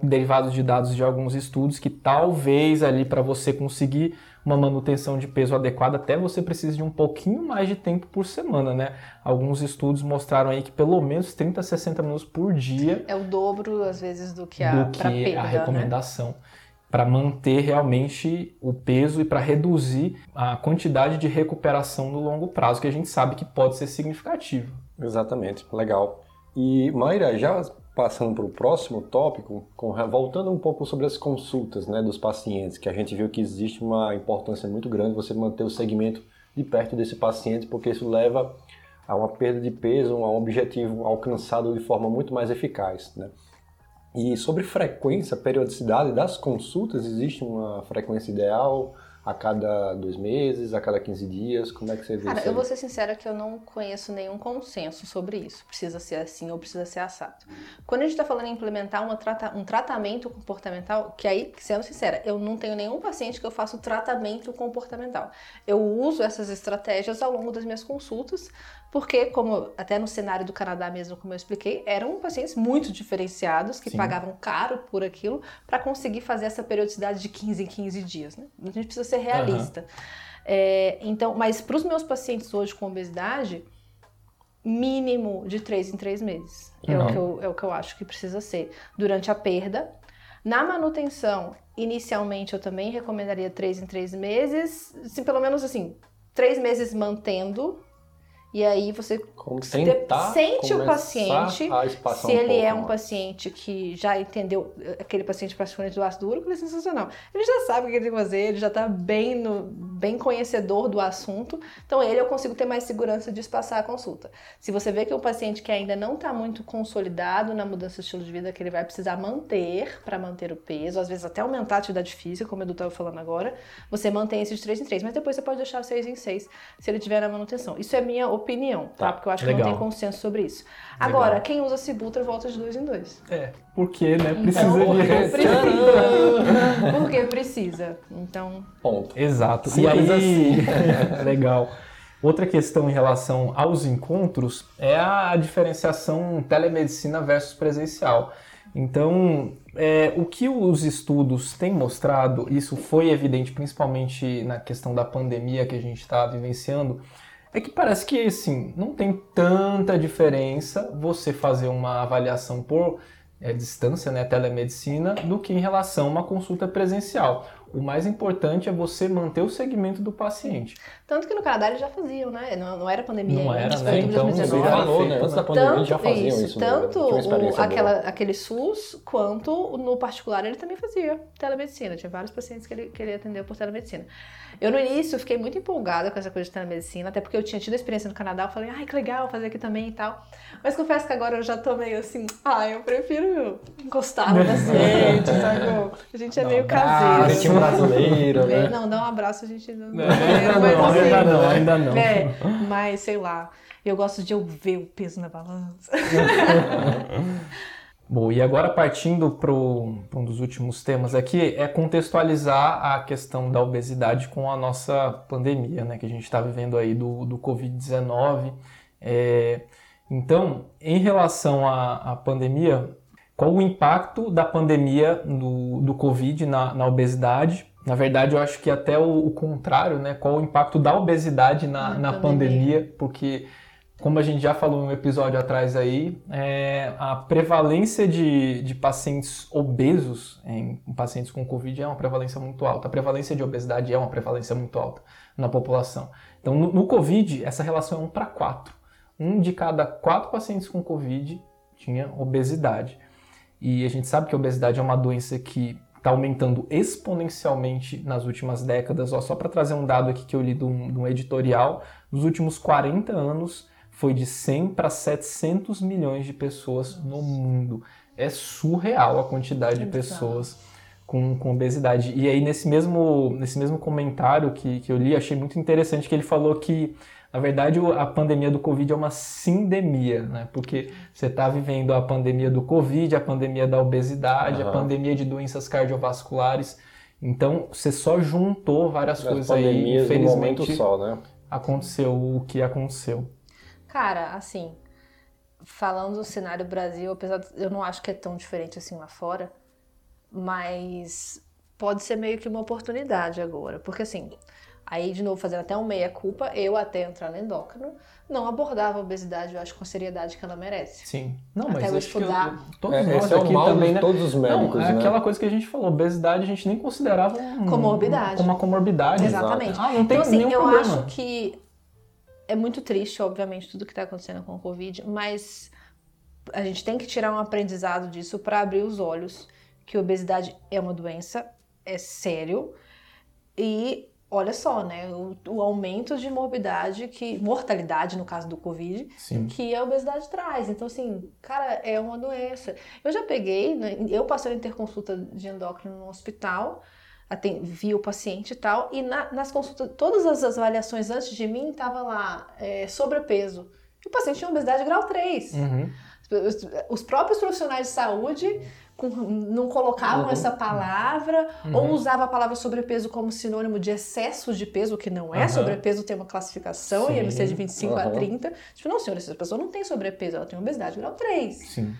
derivados de dados de alguns estudos, que talvez ali para você conseguir uma manutenção de peso adequada, até você precisa de um pouquinho mais de tempo por semana, né? Alguns estudos mostraram aí que pelo menos 30 a 60 minutos por dia... É o dobro, às vezes, do que a recomendação, né? Para manter realmente o peso e para reduzir a quantidade de recuperação no longo prazo, que a gente sabe que pode ser significativo. Exatamente, legal. E, Maíra, já passando para o próximo tópico, voltando um pouco sobre as consultas, né, dos pacientes, que a gente viu que existe uma importância muito grande você manter o segmento de perto desse paciente, porque isso leva a uma perda de peso, a um objetivo alcançado de forma muito mais eficaz, né? E sobre frequência, periodicidade das consultas, existe uma frequência ideal? A cada 2 meses, a cada 15 dias, como é que você vê isso? Cara, eu vou ser sincera que eu não conheço nenhum consenso sobre isso. Precisa ser assim ou precisa ser assado. Quando a gente está falando em implementar um tratamento comportamental, que aí, sendo sincera, eu não tenho nenhum paciente que eu faço tratamento comportamental. Eu uso essas estratégias ao longo das minhas consultas, porque, como até no cenário do Canadá mesmo, como eu expliquei, eram pacientes muito diferenciados, que pagavam caro por aquilo, para conseguir fazer essa periodicidade de 15 em 15 dias, né? A gente precisa ser realista. Então, mas para os meus pacientes hoje com obesidade, mínimo de 3 em 3 meses. É o que eu acho que precisa ser. Durante a perda, na manutenção, inicialmente eu também recomendaria 3 em 3 meses, se pelo menos assim, 3 meses mantendo. E aí você sente o paciente, se ele é um paciente que já entendeu, aquele paciente praticante do ácido úrico, ele é sensacional. Ele já sabe o que ele tem que fazer, ele já está bem conhecedor do assunto, então eu consigo ter mais segurança de espaçar a consulta. Se você vê que é um paciente que ainda não está muito consolidado na mudança de estilo de vida, que ele vai precisar manter para manter o peso, às vezes até aumentar a atividade física, como o Edu estava falando agora, você mantém esses 3 em 3, mas depois você pode deixar 6 em 6, se ele tiver na manuteção. Isso é minha opinião, tá? Porque eu acho que não tem consenso sobre isso. Agora, quem usa Sibutra volta de 2 em 2. Porque, né? Porque precisa. Então... Ponto. Exato. E aí, legal. Outra questão em relação aos encontros é a diferenciação telemedicina versus presencial. Então, o que os estudos têm mostrado, isso foi evidente principalmente na questão da pandemia que a gente está vivenciando, é que parece que, assim, não tem tanta diferença você fazer uma avaliação por distância, né, telemedicina, do que em relação a uma consulta presencial. O mais importante é você manter o segmento do paciente. Tanto que no Canadá eles já faziam, né? Não era pandemia. Não era, né? Então, falou, né? Antes da pandemia eles já faziam isso. Tanto aquele SUS, quanto no particular ele também fazia telemedicina. Tinha vários pacientes que ele atendeu por telemedicina. Eu, no início, fiquei muito empolgada com essa coisa de telemedicina, até porque eu tinha tido experiência no Canadá, eu falei, ai, que legal, fazer aqui também e tal. Mas confesso que agora eu já tô meio assim, eu prefiro encostar no paciente, sabe? A gente é meio caseiro. A gente é brasileiro, né? Não, dá um abraço, a gente não... Ainda não. Mas, sei lá, eu gosto de eu ver o peso na balança. Bom, e agora partindo para um dos últimos temas aqui, é contextualizar a questão da obesidade com a nossa pandemia, né, que a gente está vivendo aí do Covid-19. Então, em relação à pandemia, qual o impacto da pandemia do Covid na obesidade? Na verdade, eu acho que até o contrário, né? Qual o impacto da obesidade na pandemia? Porque, como a gente já falou em um episódio atrás aí, a prevalência de pacientes obesos em pacientes com Covid é uma prevalência muito alta. A prevalência de obesidade é uma prevalência muito alta na população. Então, no Covid, essa relação é 1:4. 1 de cada 4 pacientes com Covid tinha obesidade. E a gente sabe que a obesidade é uma doença que está aumentando exponencialmente nas últimas décadas. Ó, só para trazer um dado aqui que eu li de um editorial, nos últimos 40 anos foi de 100 para 700 milhões de pessoas no mundo. É surreal a quantidade de pessoas com obesidade. E aí nesse mesmo comentário que eu li, achei muito interessante que ele falou que, na verdade, a pandemia do Covid é uma sindemia, né? Porque você está vivendo a pandemia do Covid, a pandemia da obesidade, a pandemia de doenças cardiovasculares. Então, você só juntou várias coisas aí. Infelizmente, no momento só, né? Aconteceu o que aconteceu. Cara, assim, falando do cenário Brasil, apesar de eu não acho que é tão diferente assim lá fora, mas pode ser meio que uma oportunidade agora. Porque, assim... Aí, de novo, fazendo até um meia-culpa, eu até entrar no endócrino, não abordava a obesidade, eu acho, com a seriedade que ela merece. Sim. Não, até mas eu estudar... Esse é o mal também, né? Todos os médicos, não, é, né? Aquela coisa que a gente falou, obesidade a gente nem considerava comorbidade. Como uma comorbidade. Exatamente. Ah, não tem então, assim, nenhum eu problema. Acho que é muito triste, obviamente, tudo que está acontecendo com o Covid, mas a gente tem que tirar um aprendizado disso para abrir os olhos que a obesidade é uma doença, é sério, e... Olha só, né? O aumento de morbidade, mortalidade no caso do Covid, Sim. que a obesidade traz. Então, assim, cara, é uma doença. Eu já peguei, né, eu passei a interconsulta de endócrino no hospital, vi o paciente e tal, e nas consultas, todas as avaliações antes de mim tava lá sobrepeso. E o paciente tinha obesidade grau 3. Uhum. Os próprios profissionais de saúde não colocavam essa palavra ou usavam a palavra sobrepeso como sinônimo de excesso de peso, que não é sobrepeso, tem uma classificação Sim. IMC de 25 a 30. Tipo, não, senhora, essa pessoa não tem sobrepeso, ela tem obesidade grau 3. Sim.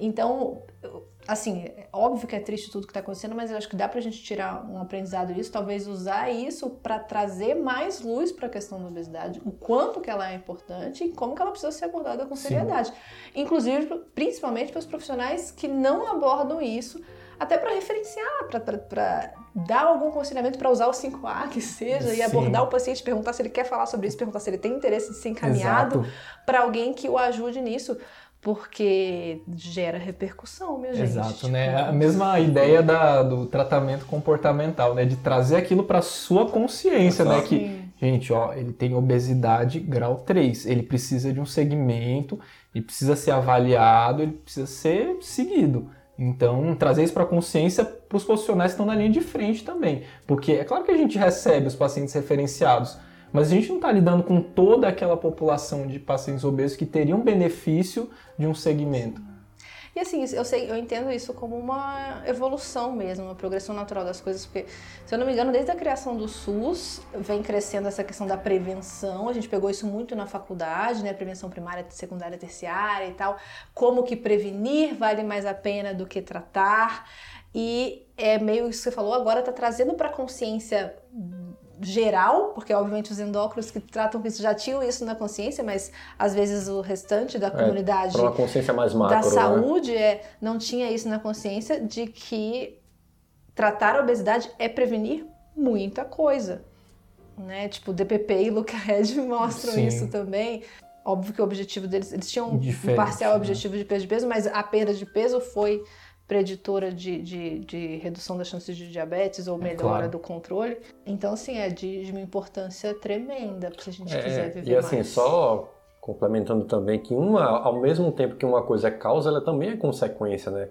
Então, assim, óbvio que é triste tudo que está acontecendo, mas eu acho que dá pra gente tirar um aprendizado disso, talvez usar isso para trazer mais luz para a questão da obesidade, o quanto que ela é importante e como que ela precisa ser abordada com seriedade. Sim. Inclusive, principalmente para os profissionais que não abordam isso, até para referenciar, para dar algum aconselhamento, para usar o 5A que seja, Sim. e abordar o paciente, perguntar se ele quer falar sobre isso, perguntar se ele tem interesse em ser encaminhado para alguém que o ajude nisso. Porque gera repercussão, minha gente. Exato, né? A mesma ideia do tratamento comportamental, né? De trazer aquilo para sua consciência, né? Que, gente, ó, ele tem obesidade grau 3. Ele precisa de um segmento, ele precisa ser avaliado, ele precisa ser seguido. Então, trazer isso para a consciência para os profissionais que estão na linha de frente também. Porque é claro que a gente recebe os pacientes referenciados, mas a gente não está lidando com toda aquela população de pacientes obesos que teriam benefício de um segmento. E assim, eu entendo isso como uma evolução mesmo, uma progressão natural das coisas, porque, se eu não me engano, desde a criação do SUS, vem crescendo essa questão da prevenção, a gente pegou isso muito na faculdade, né, prevenção primária, secundária, terciária e tal, como que prevenir vale mais a pena do que tratar, e é meio isso que você falou, agora está trazendo para a consciência geral, porque obviamente os endócrinos que tratam com isso já tinham isso na consciência, mas às vezes o restante da comunidade pra uma consciência mais macro, da saúde, né? Não tinha isso na consciência de que tratar a obesidade é prevenir muita coisa, né? Tipo, DPP e Look Ahead mostram Sim. isso também. Óbvio que o objetivo deles, eles tinham um parcial objetivo de perda de peso, mas a perda de peso foi preditora de redução das chances de diabetes ou melhora do controle. Então, assim, é de uma importância tremenda se a gente quiser viver mais. E assim, só complementando também que ao mesmo tempo que uma coisa é causa, ela também é consequência, né?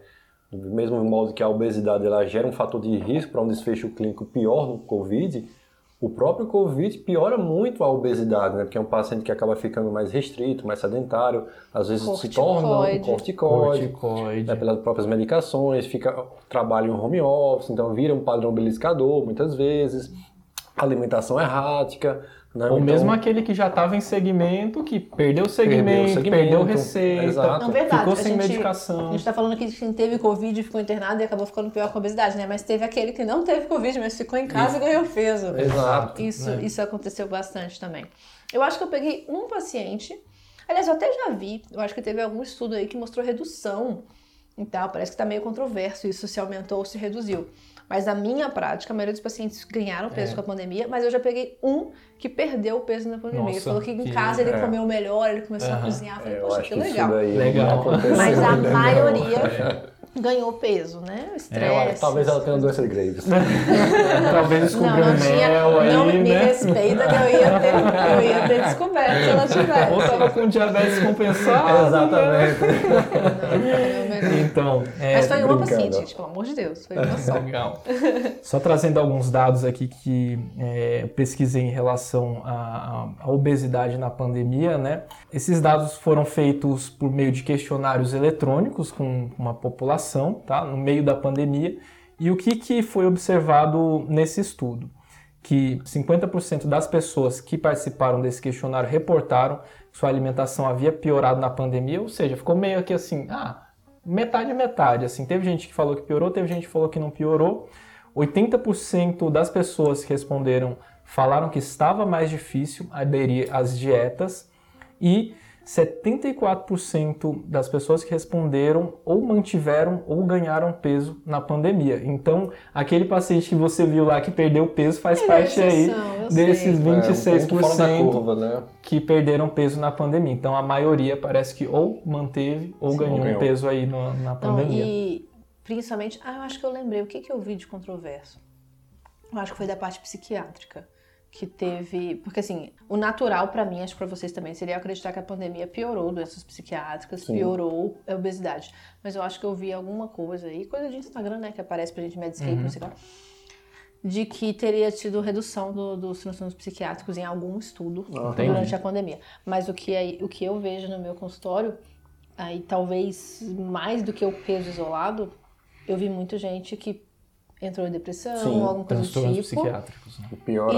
Do mesmo modo que a obesidade ela gera um fator de risco para um desfecho clínico pior no Covid, O próprio Covid piora muito a obesidade, né? Porque é um paciente que acaba ficando mais restrito, mais sedentário, às vezes corticoide. Se torna um corticoide. Né? Pelas próprias medicações, trabalha em home office, então vira um padrão beliscador muitas vezes, alimentação errática. Né? Ou então, mesmo aquele que já estava em segmento, que perdeu o segmento, perdeu receita, exato. Não, verdade, ficou sem medicação. A gente está falando que quem teve Covid ficou internado e acabou ficando pior com a obesidade, né? Mas teve aquele que não teve Covid, mas ficou em casa e ganhou peso. Exato. Isso aconteceu bastante também. Eu acho que eu peguei um paciente, aliás, eu até já vi, eu acho que teve algum estudo aí que mostrou redução e tal, parece que está meio controverso isso, se aumentou ou se reduziu. Mas na minha prática, a maioria dos pacientes ganharam peso com a pandemia, mas eu já peguei um que perdeu o peso na pandemia. Nossa, ele falou que em casa ele comeu melhor, ele começou a cozinhar. Eu falei, poxa, que legal. Legal. Mas a maioria ganhou peso, né? O estresse. Talvez ela tenha doença de Graves. Talvez descobriu mel aí, não, me respeita que eu ia ter descoberto se ela tivesse. Ou estava com diabetes compensado. Exatamente. Então, mas foi uma paciente, gente, pelo amor de Deus, foi uma só. Legal. Só trazendo alguns dados aqui que pesquisei em relação à obesidade na pandemia, né? Esses dados foram feitos por meio de questionários eletrônicos com uma população, tá? No meio da pandemia. E o que foi observado nesse estudo? Que 50% das pessoas que participaram desse questionário reportaram que sua alimentação havia piorado na pandemia, ou seja, ficou meio aqui assim, metade, assim, teve gente que falou que piorou, teve gente que falou que não piorou. 80% das pessoas que responderam falaram que estava mais difícil aderir às dietas e 74% das pessoas que responderam ou mantiveram ou ganharam peso na pandemia. Então, aquele paciente que você viu lá que perdeu peso faz parte aí desses 26% que perderam peso na pandemia. Então, a maioria parece que ou manteve ou ganhou peso aí na pandemia. E, principalmente, eu acho que eu lembrei, o que eu vi de controverso? Eu acho que foi da parte psiquiátrica. Que teve... Porque, assim, o natural pra mim, acho que pra vocês também, seria acreditar que a pandemia piorou doenças psiquiátricas, sim, piorou a obesidade. Mas eu acho que eu vi alguma coisa aí, coisa de Instagram, né, que aparece pra gente, Medscape, não sei lá, de que teria tido redução dos transtornos psiquiátricos em algum estudo durante a pandemia. Mas o que eu vejo no meu consultório, aí talvez mais do que o peso isolado, eu vi muita gente que entrou em depressão, sim, alguma coisa do tipo. Transtornos psiquiátricos, né? Piora,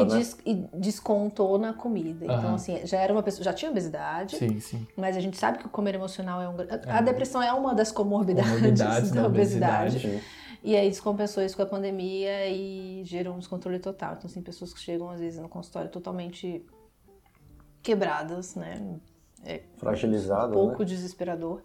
e, e descontou na comida. Então, assim, já era uma pessoa, já tinha obesidade. Sim, sim. Mas a gente sabe que o comer emocional é um... A depressão é uma das comorbidades da obesidade. E aí descompensou isso com a pandemia e gerou um descontrole total. Então, assim, pessoas que chegam, às vezes, no consultório totalmente quebradas, né? Fragilizadas, um pouco desesperador.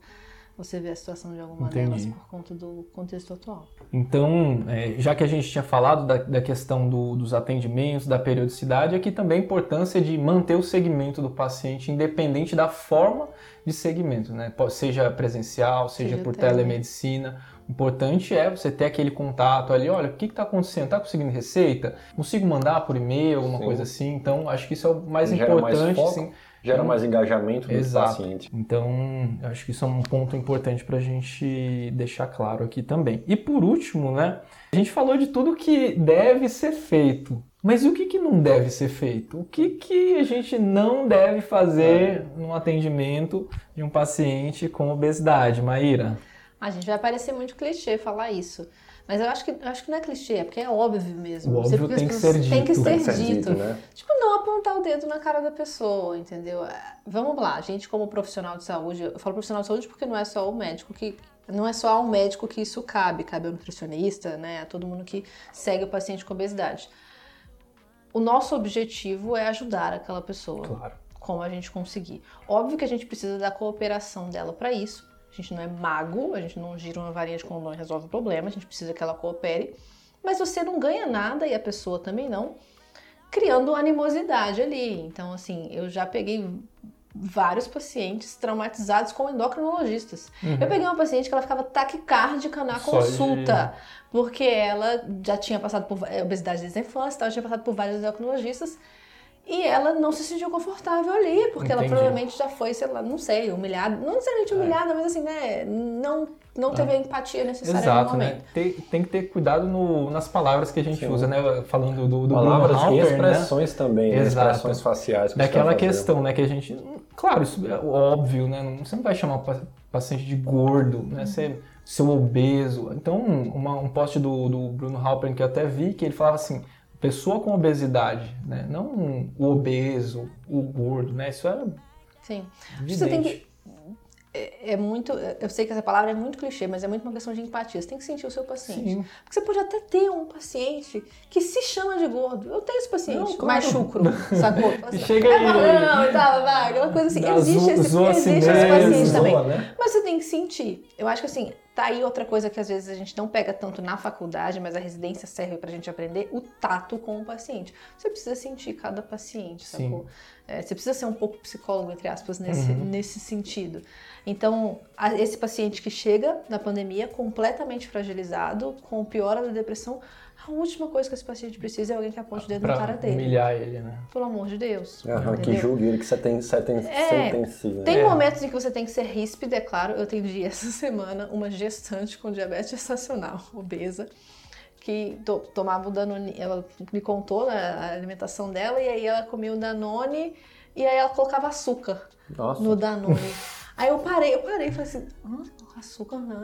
Você vê a situação de alguma delas por conta do contexto atual. Então, já que a gente tinha falado da questão dos atendimentos, da periodicidade, aqui também a importância de manter o segmento do paciente independente da forma de segmento, né? Seja presencial, seja por telemedicina. O importante é você ter aquele contato ali, olha, o que está acontecendo? Está conseguindo receita? Consigo mandar por e-mail, alguma coisa assim? Então, acho que isso é o mais importante, sim. Gera mais engajamento do paciente. Então, acho que isso é um ponto importante para a gente deixar claro aqui também. E por último, né? A gente falou de tudo que deve ser feito. Mas e o que não deve ser feito? O que a gente não deve fazer no atendimento de um paciente com obesidade, Maíra? A gente vai parecer muito clichê falar isso. Mas eu acho que não é clichê, é porque é óbvio mesmo. O óbvio tem que ser dito. Tem que ser dito, né? Tipo, não apontar o dedo na cara da pessoa, entendeu? Vamos lá, a gente como profissional de saúde, eu falo profissional de saúde porque não é só o médico que... Não é só ao médico que isso cabe ao nutricionista, né? A todo mundo que segue o paciente com obesidade. O nosso objetivo é ajudar aquela pessoa. Claro. Como a gente conseguir. Óbvio que a gente precisa da cooperação dela para isso. A gente não é mago, a gente não gira uma varinha de condão e resolve o problema, a gente precisa que ela coopere. Mas você não ganha nada, e a pessoa também não, criando animosidade ali. Então, assim, eu já peguei vários pacientes traumatizados com endocrinologistas. Eu peguei uma paciente que ela ficava taquicárdica na consulta, porque ela já tinha passado por obesidade desde a infância, ela tinha passado por vários endocrinologistas. E ela não se sentiu confortável ali, porque ela provavelmente já foi, sei lá, não sei, humilhada. Não necessariamente humilhada, mas assim, né, não teve a empatia necessária no momento. Exato, né? Tem que ter cuidado nas palavras que a gente usa, né? Falando do palavras Bruno Halpern, e expressões, né? Também, né? Expressões faciais. Daquela questão, né, que a gente... Claro, isso é óbvio, né? Você não vai chamar o paciente de gordo, né? Você... seu obeso. Então, um post do Bruno Halpern que eu até vi, que ele falava assim... Pessoa com obesidade, né? Não o obeso, o gordo, né? Isso era Sim. evidente. Você tem que... É muito... Eu sei que essa palavra é muito clichê, mas é muito uma questão de empatia. Você tem que sentir o seu paciente. Sim. Porque você pode até ter um paciente que se chama de gordo. Eu tenho esse paciente, mais chucro, sacou? Assim, chega aí. Não, tá, vai. Aquela coisa assim. Existe esse paciente também. Né? Mas você tem que sentir. Eu acho que assim... Tá aí outra coisa que às vezes a gente não pega tanto na faculdade, mas a residência serve pra gente aprender, o tato com o paciente. Você precisa sentir cada paciente, sacou? Você precisa ser um pouco psicólogo, entre aspas, nesse sentido. Então, esse paciente que chega na pandemia completamente fragilizado, com piora da depressão, a última coisa que esse paciente precisa é alguém que aponte o dedo no cara dele. Pra humilhar ele, né? Pelo amor de Deus. Que julgue ele, que sentencie, né? Tem momentos em que você tem que ser ríspido, é claro. Eu atendi essa semana uma gestante com diabetes gestacional, obesa, que tomava o Danone. Ela me contou, né, a alimentação dela, e aí ela comia o Danone, e aí ela colocava açúcar no Danone. Aí eu parei e falei assim, açúcar não.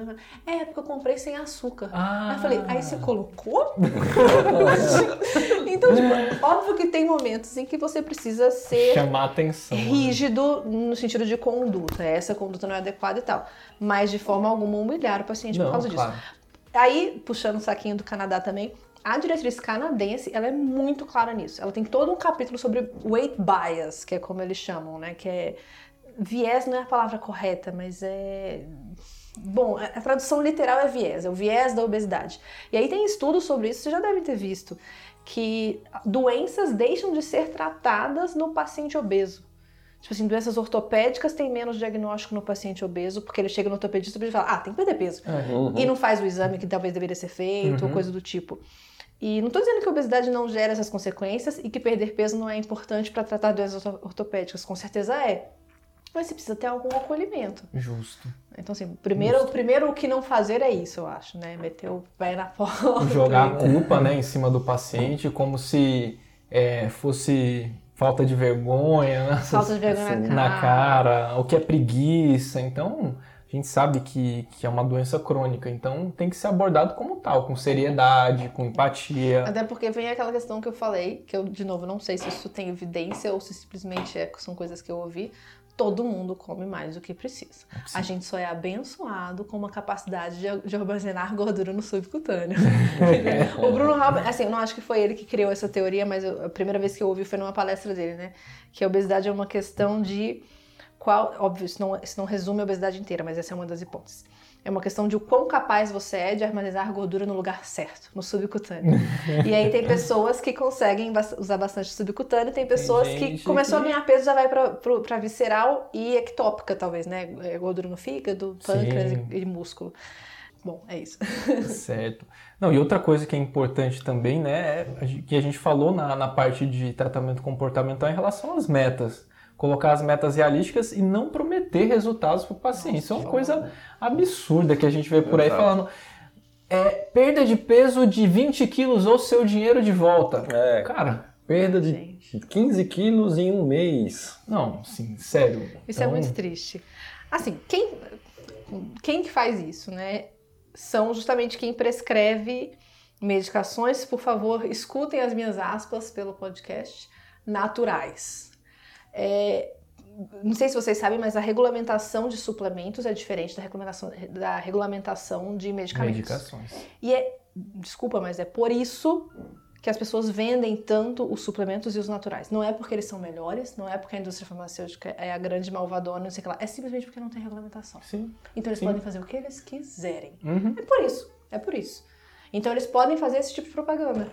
Porque eu comprei sem açúcar. Aí eu falei, aí você colocou? Então, óbvio que tem momentos em que você precisa ser chamar atenção, rígido, né? No sentido de conduta. Essa conduta não é adequada e tal. Mas de forma alguma humilhar o paciente por causa disso. Aí, puxando o saquinho do Canadá também, a diretriz canadense, ela é muito clara nisso. Ela tem todo um capítulo sobre weight bias, que é como eles chamam, né? Que é... Viés não é a palavra correta, mas é... Bom, a tradução literal é viés, é o viés da obesidade. E aí tem estudos sobre isso, você já deve ter visto, que doenças deixam de ser tratadas no paciente obeso. Tipo assim, doenças ortopédicas têm menos diagnóstico no paciente obeso, porque ele chega no ortopedista e fala, tem que perder peso. E não faz o exame que talvez deveria ser feito, ou coisa do tipo. E não estou dizendo que a obesidade não gera essas consequências e que perder peso não é importante para tratar doenças ortopédicas, com certeza é. Mas você precisa ter algum acolhimento. Justo. Então, assim, primeiro o que não fazer é isso, eu acho, né? Meter o pé na porta. Jogar a culpa, né, em cima do paciente, como se fosse falta de vergonha, né? Falta de vergonha assim, na cara, o que é preguiça. Então, a gente sabe que é uma doença crônica, então tem que ser abordado como tal, com seriedade, com empatia. Até porque vem aquela questão que eu falei, que eu, de novo, não sei se isso tem evidência ou se simplesmente são coisas que eu ouvi. Todo mundo come mais do que precisa. Sim. A gente só é abençoado com uma capacidade de armazenar gordura no subcutâneo. O Bruno Halpern, assim, eu não acho que foi ele que criou essa teoria, mas a primeira vez que eu ouvi foi numa palestra dele, né? Que a obesidade é uma questão de qual... Óbvio, isso não resume a obesidade inteira, mas essa é uma das hipóteses. É uma questão de o quão capaz você é de armazenar gordura no lugar certo, no subcutâneo. E aí tem pessoas que conseguem usar bastante subcutâneo, tem pessoas que começou a ganhar peso já vai pra visceral e ectópica, talvez, né? Gordura no fígado, pâncreas e músculo. Bom, é isso. Certo. Não, e outra coisa que é importante também, né? É que a gente falou na parte de tratamento comportamental em relação às metas. Colocar as metas realísticas e não prometer resultados para o paciente. Isso é uma coisa absurda que a gente vê por aí falando. Perda de peso de 20 quilos ou seu dinheiro de volta. Cara, perda de 15 quilos em um mês. Não, sim, sério. Isso é muito triste. Assim, quem que faz isso, né? São justamente quem prescreve medicações. Por favor, escutem as minhas aspas pelo podcast. Naturais. Não sei se vocês sabem, mas a regulamentação de suplementos é diferente da regulamentação de medicamentos. E desculpa, mas é por isso que as pessoas vendem tanto os suplementos e os naturais. Não é porque eles são melhores, não é porque a indústria farmacêutica é a grande malvadona, não sei o que lá. É simplesmente porque não tem regulamentação. Sim. Então eles podem fazer o que eles quiserem. É por isso. Então eles podem fazer esse tipo de propaganda.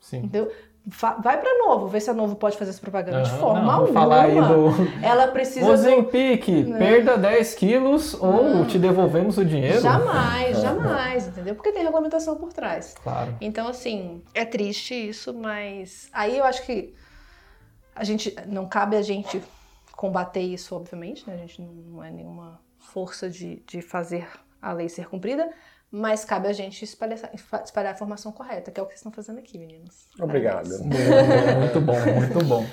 Sim. Entendeu? Vai pra Novo, vê se a Novo pode fazer essa propaganda de forma alguma. Falar aí ela precisa Ozempic, perda 10 quilos ou te devolvemos o dinheiro. Jamais, entendeu? Porque tem regulamentação por trás. Claro. Então, assim, é triste isso, mas aí eu acho que A gente, não cabe a gente combater isso, obviamente, né? A gente não é nenhuma força de fazer a lei ser cumprida, mas cabe a gente espalhar a formação correta, que é o que vocês estão fazendo aqui, meninos. Obrigado. Muito bom, muito bom.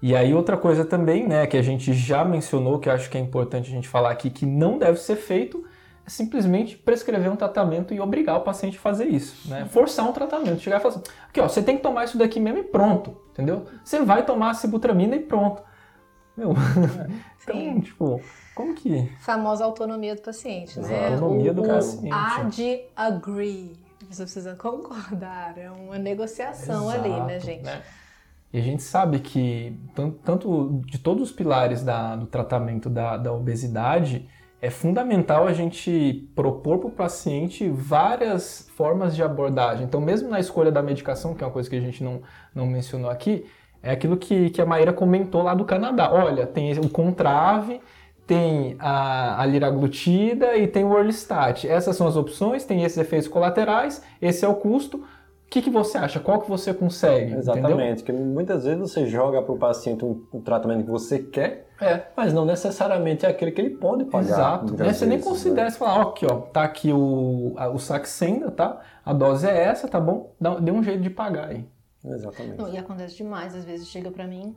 E aí outra coisa também, né, que a gente já mencionou, que eu acho que é importante a gente falar aqui, que não deve ser feito, é simplesmente prescrever um tratamento e obrigar o paciente a fazer isso, né? Forçar um tratamento, chegar e falar assim, aqui ó, você tem que tomar isso daqui mesmo e pronto, entendeu? Você vai tomar a sibutramina e pronto. Meu, então, tipo, como que... Famosa autonomia do paciente, né? Autonomia do paciente. A de agree, você precisa concordar, é uma negociação. Exato, ali, né, gente? Né? E a gente sabe que, tanto de todos os pilares do tratamento da obesidade, é fundamental a gente propor para o paciente várias formas de abordagem. Então, mesmo na escolha da medicação, que é uma coisa que a gente não mencionou aqui, é aquilo que a Maíra comentou lá do Canadá. Olha, tem o Contrave, tem a Liraglutida e tem o Orlistat. Essas são as opções, tem esses efeitos colaterais, esse é o custo. O que você acha? Qual que você consegue? Exatamente, entendeu? Porque muitas vezes você joga para o paciente um tratamento que você quer, mas não necessariamente é aquele que ele pode pagar. Exato, você nem considera, né? Você fala, ó, aqui, ó, tá aqui o Saxenda, tá? A dose é essa, tá bom? Dê um jeito de pagar aí. Exatamente. Não, e acontece demais, às vezes chega para mim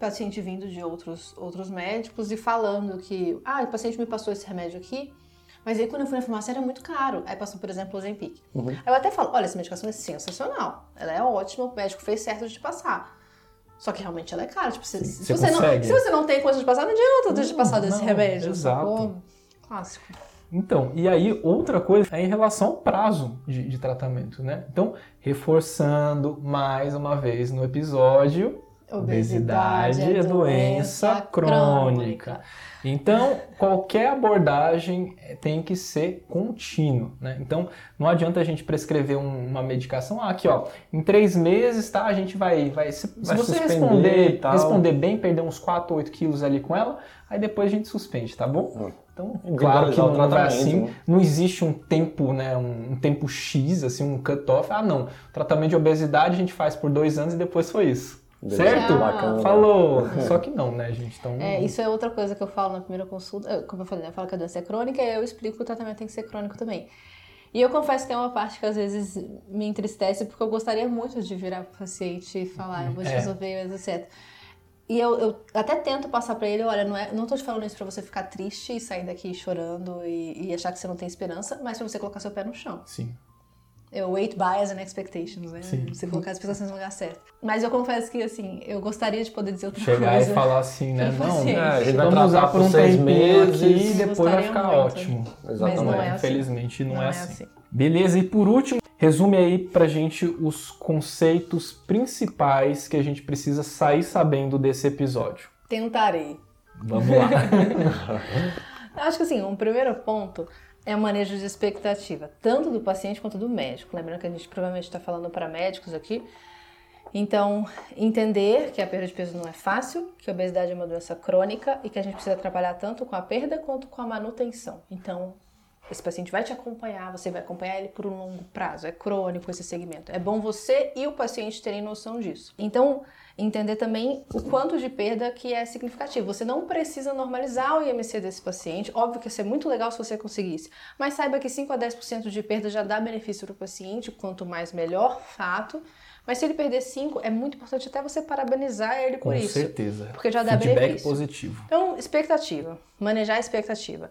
paciente vindo de outros médicos e falando que, o paciente me passou esse remédio aqui, mas aí quando eu fui na farmácia era muito caro. Aí passou, por exemplo, o Ozempic. Aí eu até falo, olha, essa medicação é sensacional. Ela é ótima, o médico fez certo de te passar. Só que realmente ela é cara. Tipo, se você não tem coisa de passar, não adianta de passar desse remédio. Exato. Clássico. Então, e aí outra coisa é em relação ao prazo de tratamento, né? Então, reforçando mais uma vez no episódio... Obesidade é doença crônica. Então, qualquer abordagem tem que ser contínua, né? Então, não adianta a gente prescrever uma medicação. Aqui, ó, em 3 meses, tá? A gente vai se você responder bem, perder uns 4 ou 8 quilos ali com ela, aí depois a gente suspende, tá bom? Então, claro que não vai assim, não existe um tempo, né, um tempo X, assim, um cut-off. Ah, não, tratamento de obesidade a gente faz por 2 anos e depois foi isso. Certo? Bacana. Falou! Só que não, né, gente? Então... isso é outra coisa que eu falo na primeira consulta. Como eu falei, eu falo que a doença é crônica e eu explico que o tratamento tem que ser crônico também. E eu confesso que é uma parte que às vezes me entristece, porque eu gostaria muito de virar pro paciente e falar, eu vou te resolver, mas etc. E eu até tento passar pra ele, olha, não tô te falando isso pra você ficar triste e sair daqui chorando e achar que você não tem esperança, mas pra você colocar seu pé no chão. Sim. É o weight bias and expectations, né? Sim. Você colocar as pessoas no lugar certo. Mas eu confesso que, assim, eu gostaria de poder dizer outra coisa. Chegar e falar assim, né? Não, a gente vai usar por uns 6 meses e depois vai ficar ótimo. Exatamente. Mas não é assim. Infelizmente, não é assim. Beleza, e por último, resume aí pra gente os conceitos principais que a gente precisa sair sabendo desse episódio. Tentarei. Vamos lá. Acho que, assim, um primeiro ponto... é o manejo de expectativa, tanto do paciente quanto do médico. Lembrando que a gente provavelmente está falando para médicos aqui. Então, entender que a perda de peso não é fácil, que a obesidade é uma doença crônica e que a gente precisa trabalhar tanto com a perda quanto com a manutenção. Então, esse paciente vai te acompanhar, você vai acompanhar ele por um longo prazo. É crônico esse segmento. É bom você e o paciente terem noção disso. Então, entender também o quanto de perda que é significativo. Você não precisa normalizar o IMC desse paciente. Óbvio que ia ser muito legal se você conseguisse. Mas saiba que 5 a 10% de perda já dá benefício para o paciente. Quanto mais, melhor, fato. Mas se ele perder 5, é muito importante até você parabenizar ele por isso. Com certeza. Porque já dá benefício. Feedback positivo. Então, expectativa. Manejar a expectativa.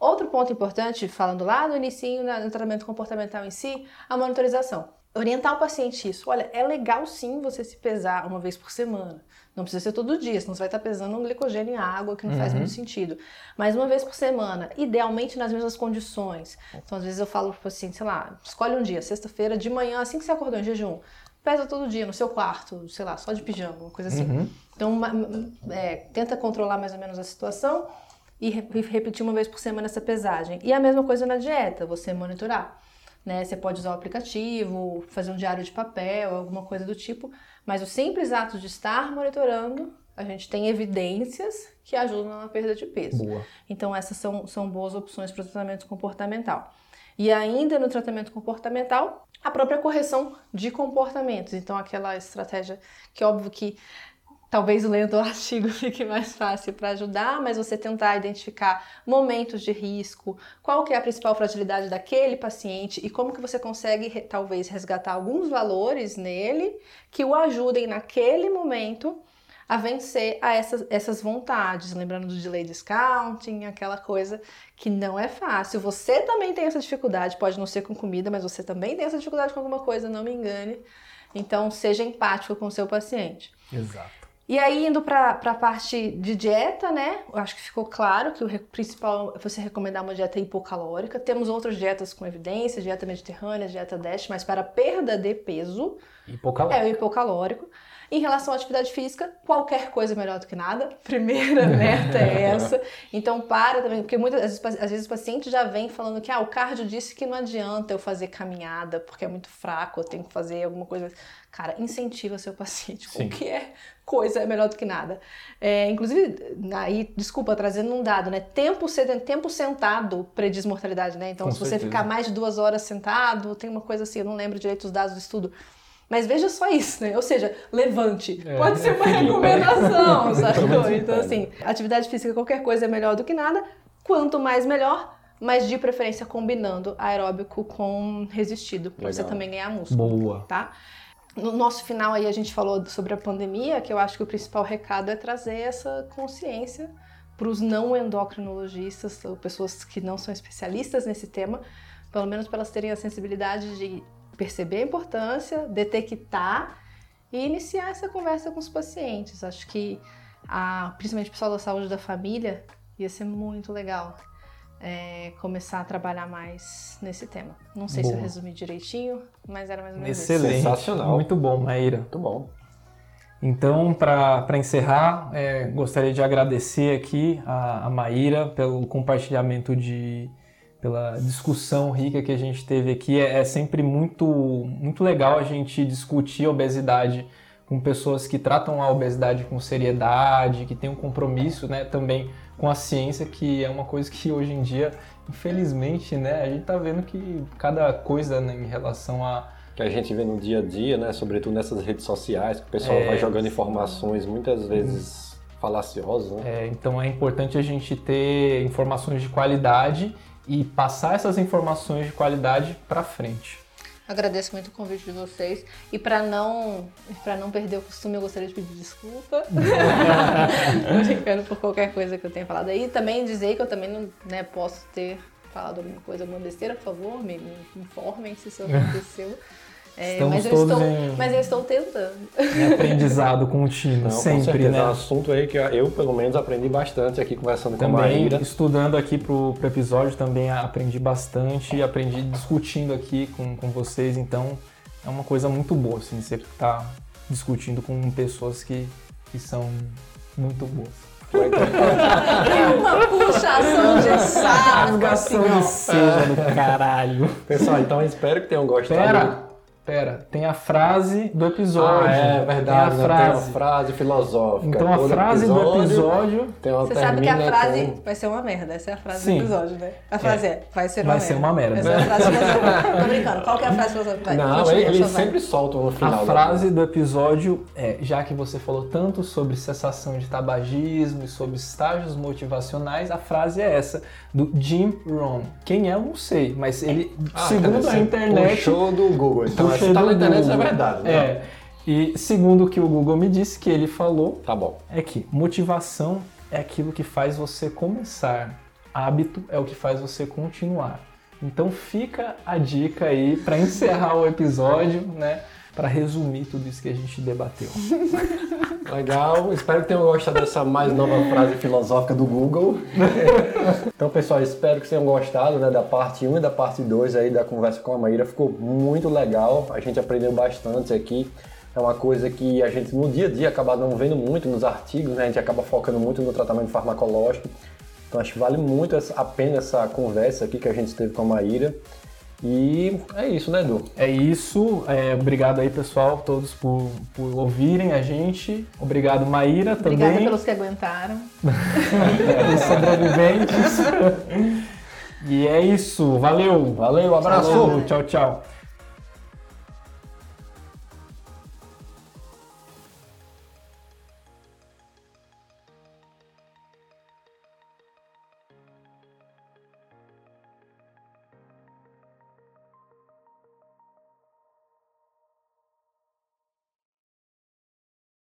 Outro ponto importante, falando lá no inicinho, no tratamento comportamental em si, a monitorização. Orientar o paciente isso. Olha, é legal sim você se pesar uma vez por semana. Não precisa ser todo dia, senão você vai estar pesando um glicogênio em água, que não faz muito sentido. Mas uma vez por semana, idealmente nas mesmas condições. Então, às vezes eu falo pro paciente, sei lá, escolhe um dia, sexta-feira, de manhã, assim que você acordou em jejum. Pesa todo dia, no seu quarto, sei lá, só de pijama, uma coisa assim. Então, tenta controlar mais ou menos a situação e repetir uma vez por semana essa pesagem. E a mesma coisa na dieta, você monitorar. Né? Você pode usar o aplicativo, fazer um diário de papel, alguma coisa do tipo, mas o simples ato de estar monitorando, a gente tem evidências que ajudam na perda de peso. Boa. Então essas são boas opções para o tratamento comportamental. E ainda no tratamento comportamental, a própria correção de comportamentos. Então aquela estratégia que óbvio que Talvez lendo o artigo fique mais fácil para ajudar, mas você tentar identificar momentos de risco, qual que é a principal fragilidade daquele paciente e como que você consegue talvez resgatar alguns valores nele que o ajudem naquele momento a vencer a essas vontades, lembrando do delay discounting, aquela coisa que não é fácil. Você também tem essa dificuldade, pode não ser com comida, mas você também tem essa dificuldade com alguma coisa, não me engane. Então, seja empático com o seu paciente. Exato. E aí, indo para a parte de dieta, né? Eu acho que ficou claro que o principal é você recomendar uma dieta hipocalórica. Temos outras dietas com evidência, dieta mediterrânea, dieta DASH, mas para perda de peso é o hipocalórico. Em relação à atividade física, qualquer coisa é melhor do que nada. Primeira meta é essa. Então, para também, porque às vezes o paciente já vem falando que o cardio disse que não adianta eu fazer caminhada porque é muito fraco, eu tenho que fazer alguma coisa. Cara, incentiva seu paciente. Sim. Qualquer coisa é melhor do que nada. Inclusive, aí, desculpa, trazendo um dado, né? Tempo sentado prediz mortalidade, né? Então, se você ficar mais de 2 horas sentado, tem uma coisa assim, eu não lembro direito os dados do estudo. Mas veja só isso, né? Ou seja, levante. Pode ser uma recomendação, sacou? Então, assim, atividade física, qualquer coisa é melhor do que nada. Quanto mais, melhor. Mas, de preferência, combinando aeróbico com resistido. Pra você também ganhar músculo. Boa. Tá? No nosso final aí, a gente falou sobre a pandemia, que eu acho que o principal recado é trazer essa consciência para os não endocrinologistas, ou pessoas que não são especialistas nesse tema, pelo menos para elas terem a sensibilidade de perceber a importância, detectar e iniciar essa conversa com os pacientes. Acho que, principalmente o pessoal da saúde da família, ia ser muito legal começar a trabalhar mais nesse tema. Não sei se eu resumi direitinho, mas era mais ou menos isso. Sensacional. Muito bom, Maíra. Muito bom. Então, para encerrar, gostaria de agradecer aqui a Maíra pelo compartilhamento pela discussão rica que a gente teve aqui. É sempre muito, muito legal a gente discutir a obesidade com pessoas que tratam a obesidade com seriedade, que têm um compromisso, né, também com a ciência, que é uma coisa que hoje em dia, infelizmente, né, a gente está vendo que cada coisa, né, em relação a... Que a gente vê no dia a dia, né, sobretudo nessas redes sociais, que o pessoal vai jogando informações muitas vezes falaciosas. Né? Então é importante a gente ter informações de qualidade e passar essas informações de qualidade para frente. Agradeço muito o convite de vocês. E para não perder o costume, eu gostaria de pedir desculpa. Tô brincando por qualquer coisa que eu tenha falado aí. Também dizer que eu também não, né, posso ter falado alguma coisa, alguma besteira. Por favor, me informem se isso aconteceu. Mas eu estou tentando. É aprendizado contínuo, sempre, né? É um assunto aí que eu, pelo menos, aprendi bastante aqui conversando também, com a Maíra. Estudando aqui pro episódio, também aprendi bastante, aprendi discutindo aqui com vocês. Então, é uma coisa muito boa, assim, você tá discutindo com pessoas que são muito boas. É uma puxação de saco, puxação de seja do caralho. Pessoal, então espero que tenham gostado. Pera, tem a frase do episódio. É verdade, tem a frase filosófica. Então a frase do episódio... Você sabe que a frase vai ser uma merda, essa é a frase do episódio, né? A frase vai ser uma merda. Essa é a frase filosófica. Tô brincando, qual que é a frase filosófica? Não, eles sempre soltam no final. A frase do episódio é, já que você falou tanto sobre cessação de tabagismo e sobre estágios motivacionais, a frase é essa, do Jim Rohn. Quem é, eu não sei, mas ele, segundo a internet... Puxou do Google, então. Se tá na internet, é verdade, né? E segundo o que o Google me disse, que ele falou, tá bom, é que motivação é aquilo que faz você começar, hábito é o que faz você continuar. Então fica a dica aí para encerrar o episódio, né? Para resumir tudo isso que a gente debateu. Legal, espero que tenham gostado dessa mais nova frase filosófica do Google. Então, pessoal, espero que tenham gostado, né, da parte 1 e da parte 2 aí da conversa com a Maíra. Ficou muito legal, a gente aprendeu bastante aqui. É uma coisa que a gente no dia a dia acaba não vendo muito nos artigos, né? A gente acaba focando muito no tratamento farmacológico. Então, acho que vale muito a pena essa conversa aqui que a gente teve com a Maíra. E é isso, né, Edu? É isso. Obrigado aí, pessoal, todos por ouvirem a gente. Obrigado, Maíra, também. Obrigada pelos que aguentaram. Pelos sobreviventes. E é isso. Valeu. Valeu, abraço. Tchau, tchau.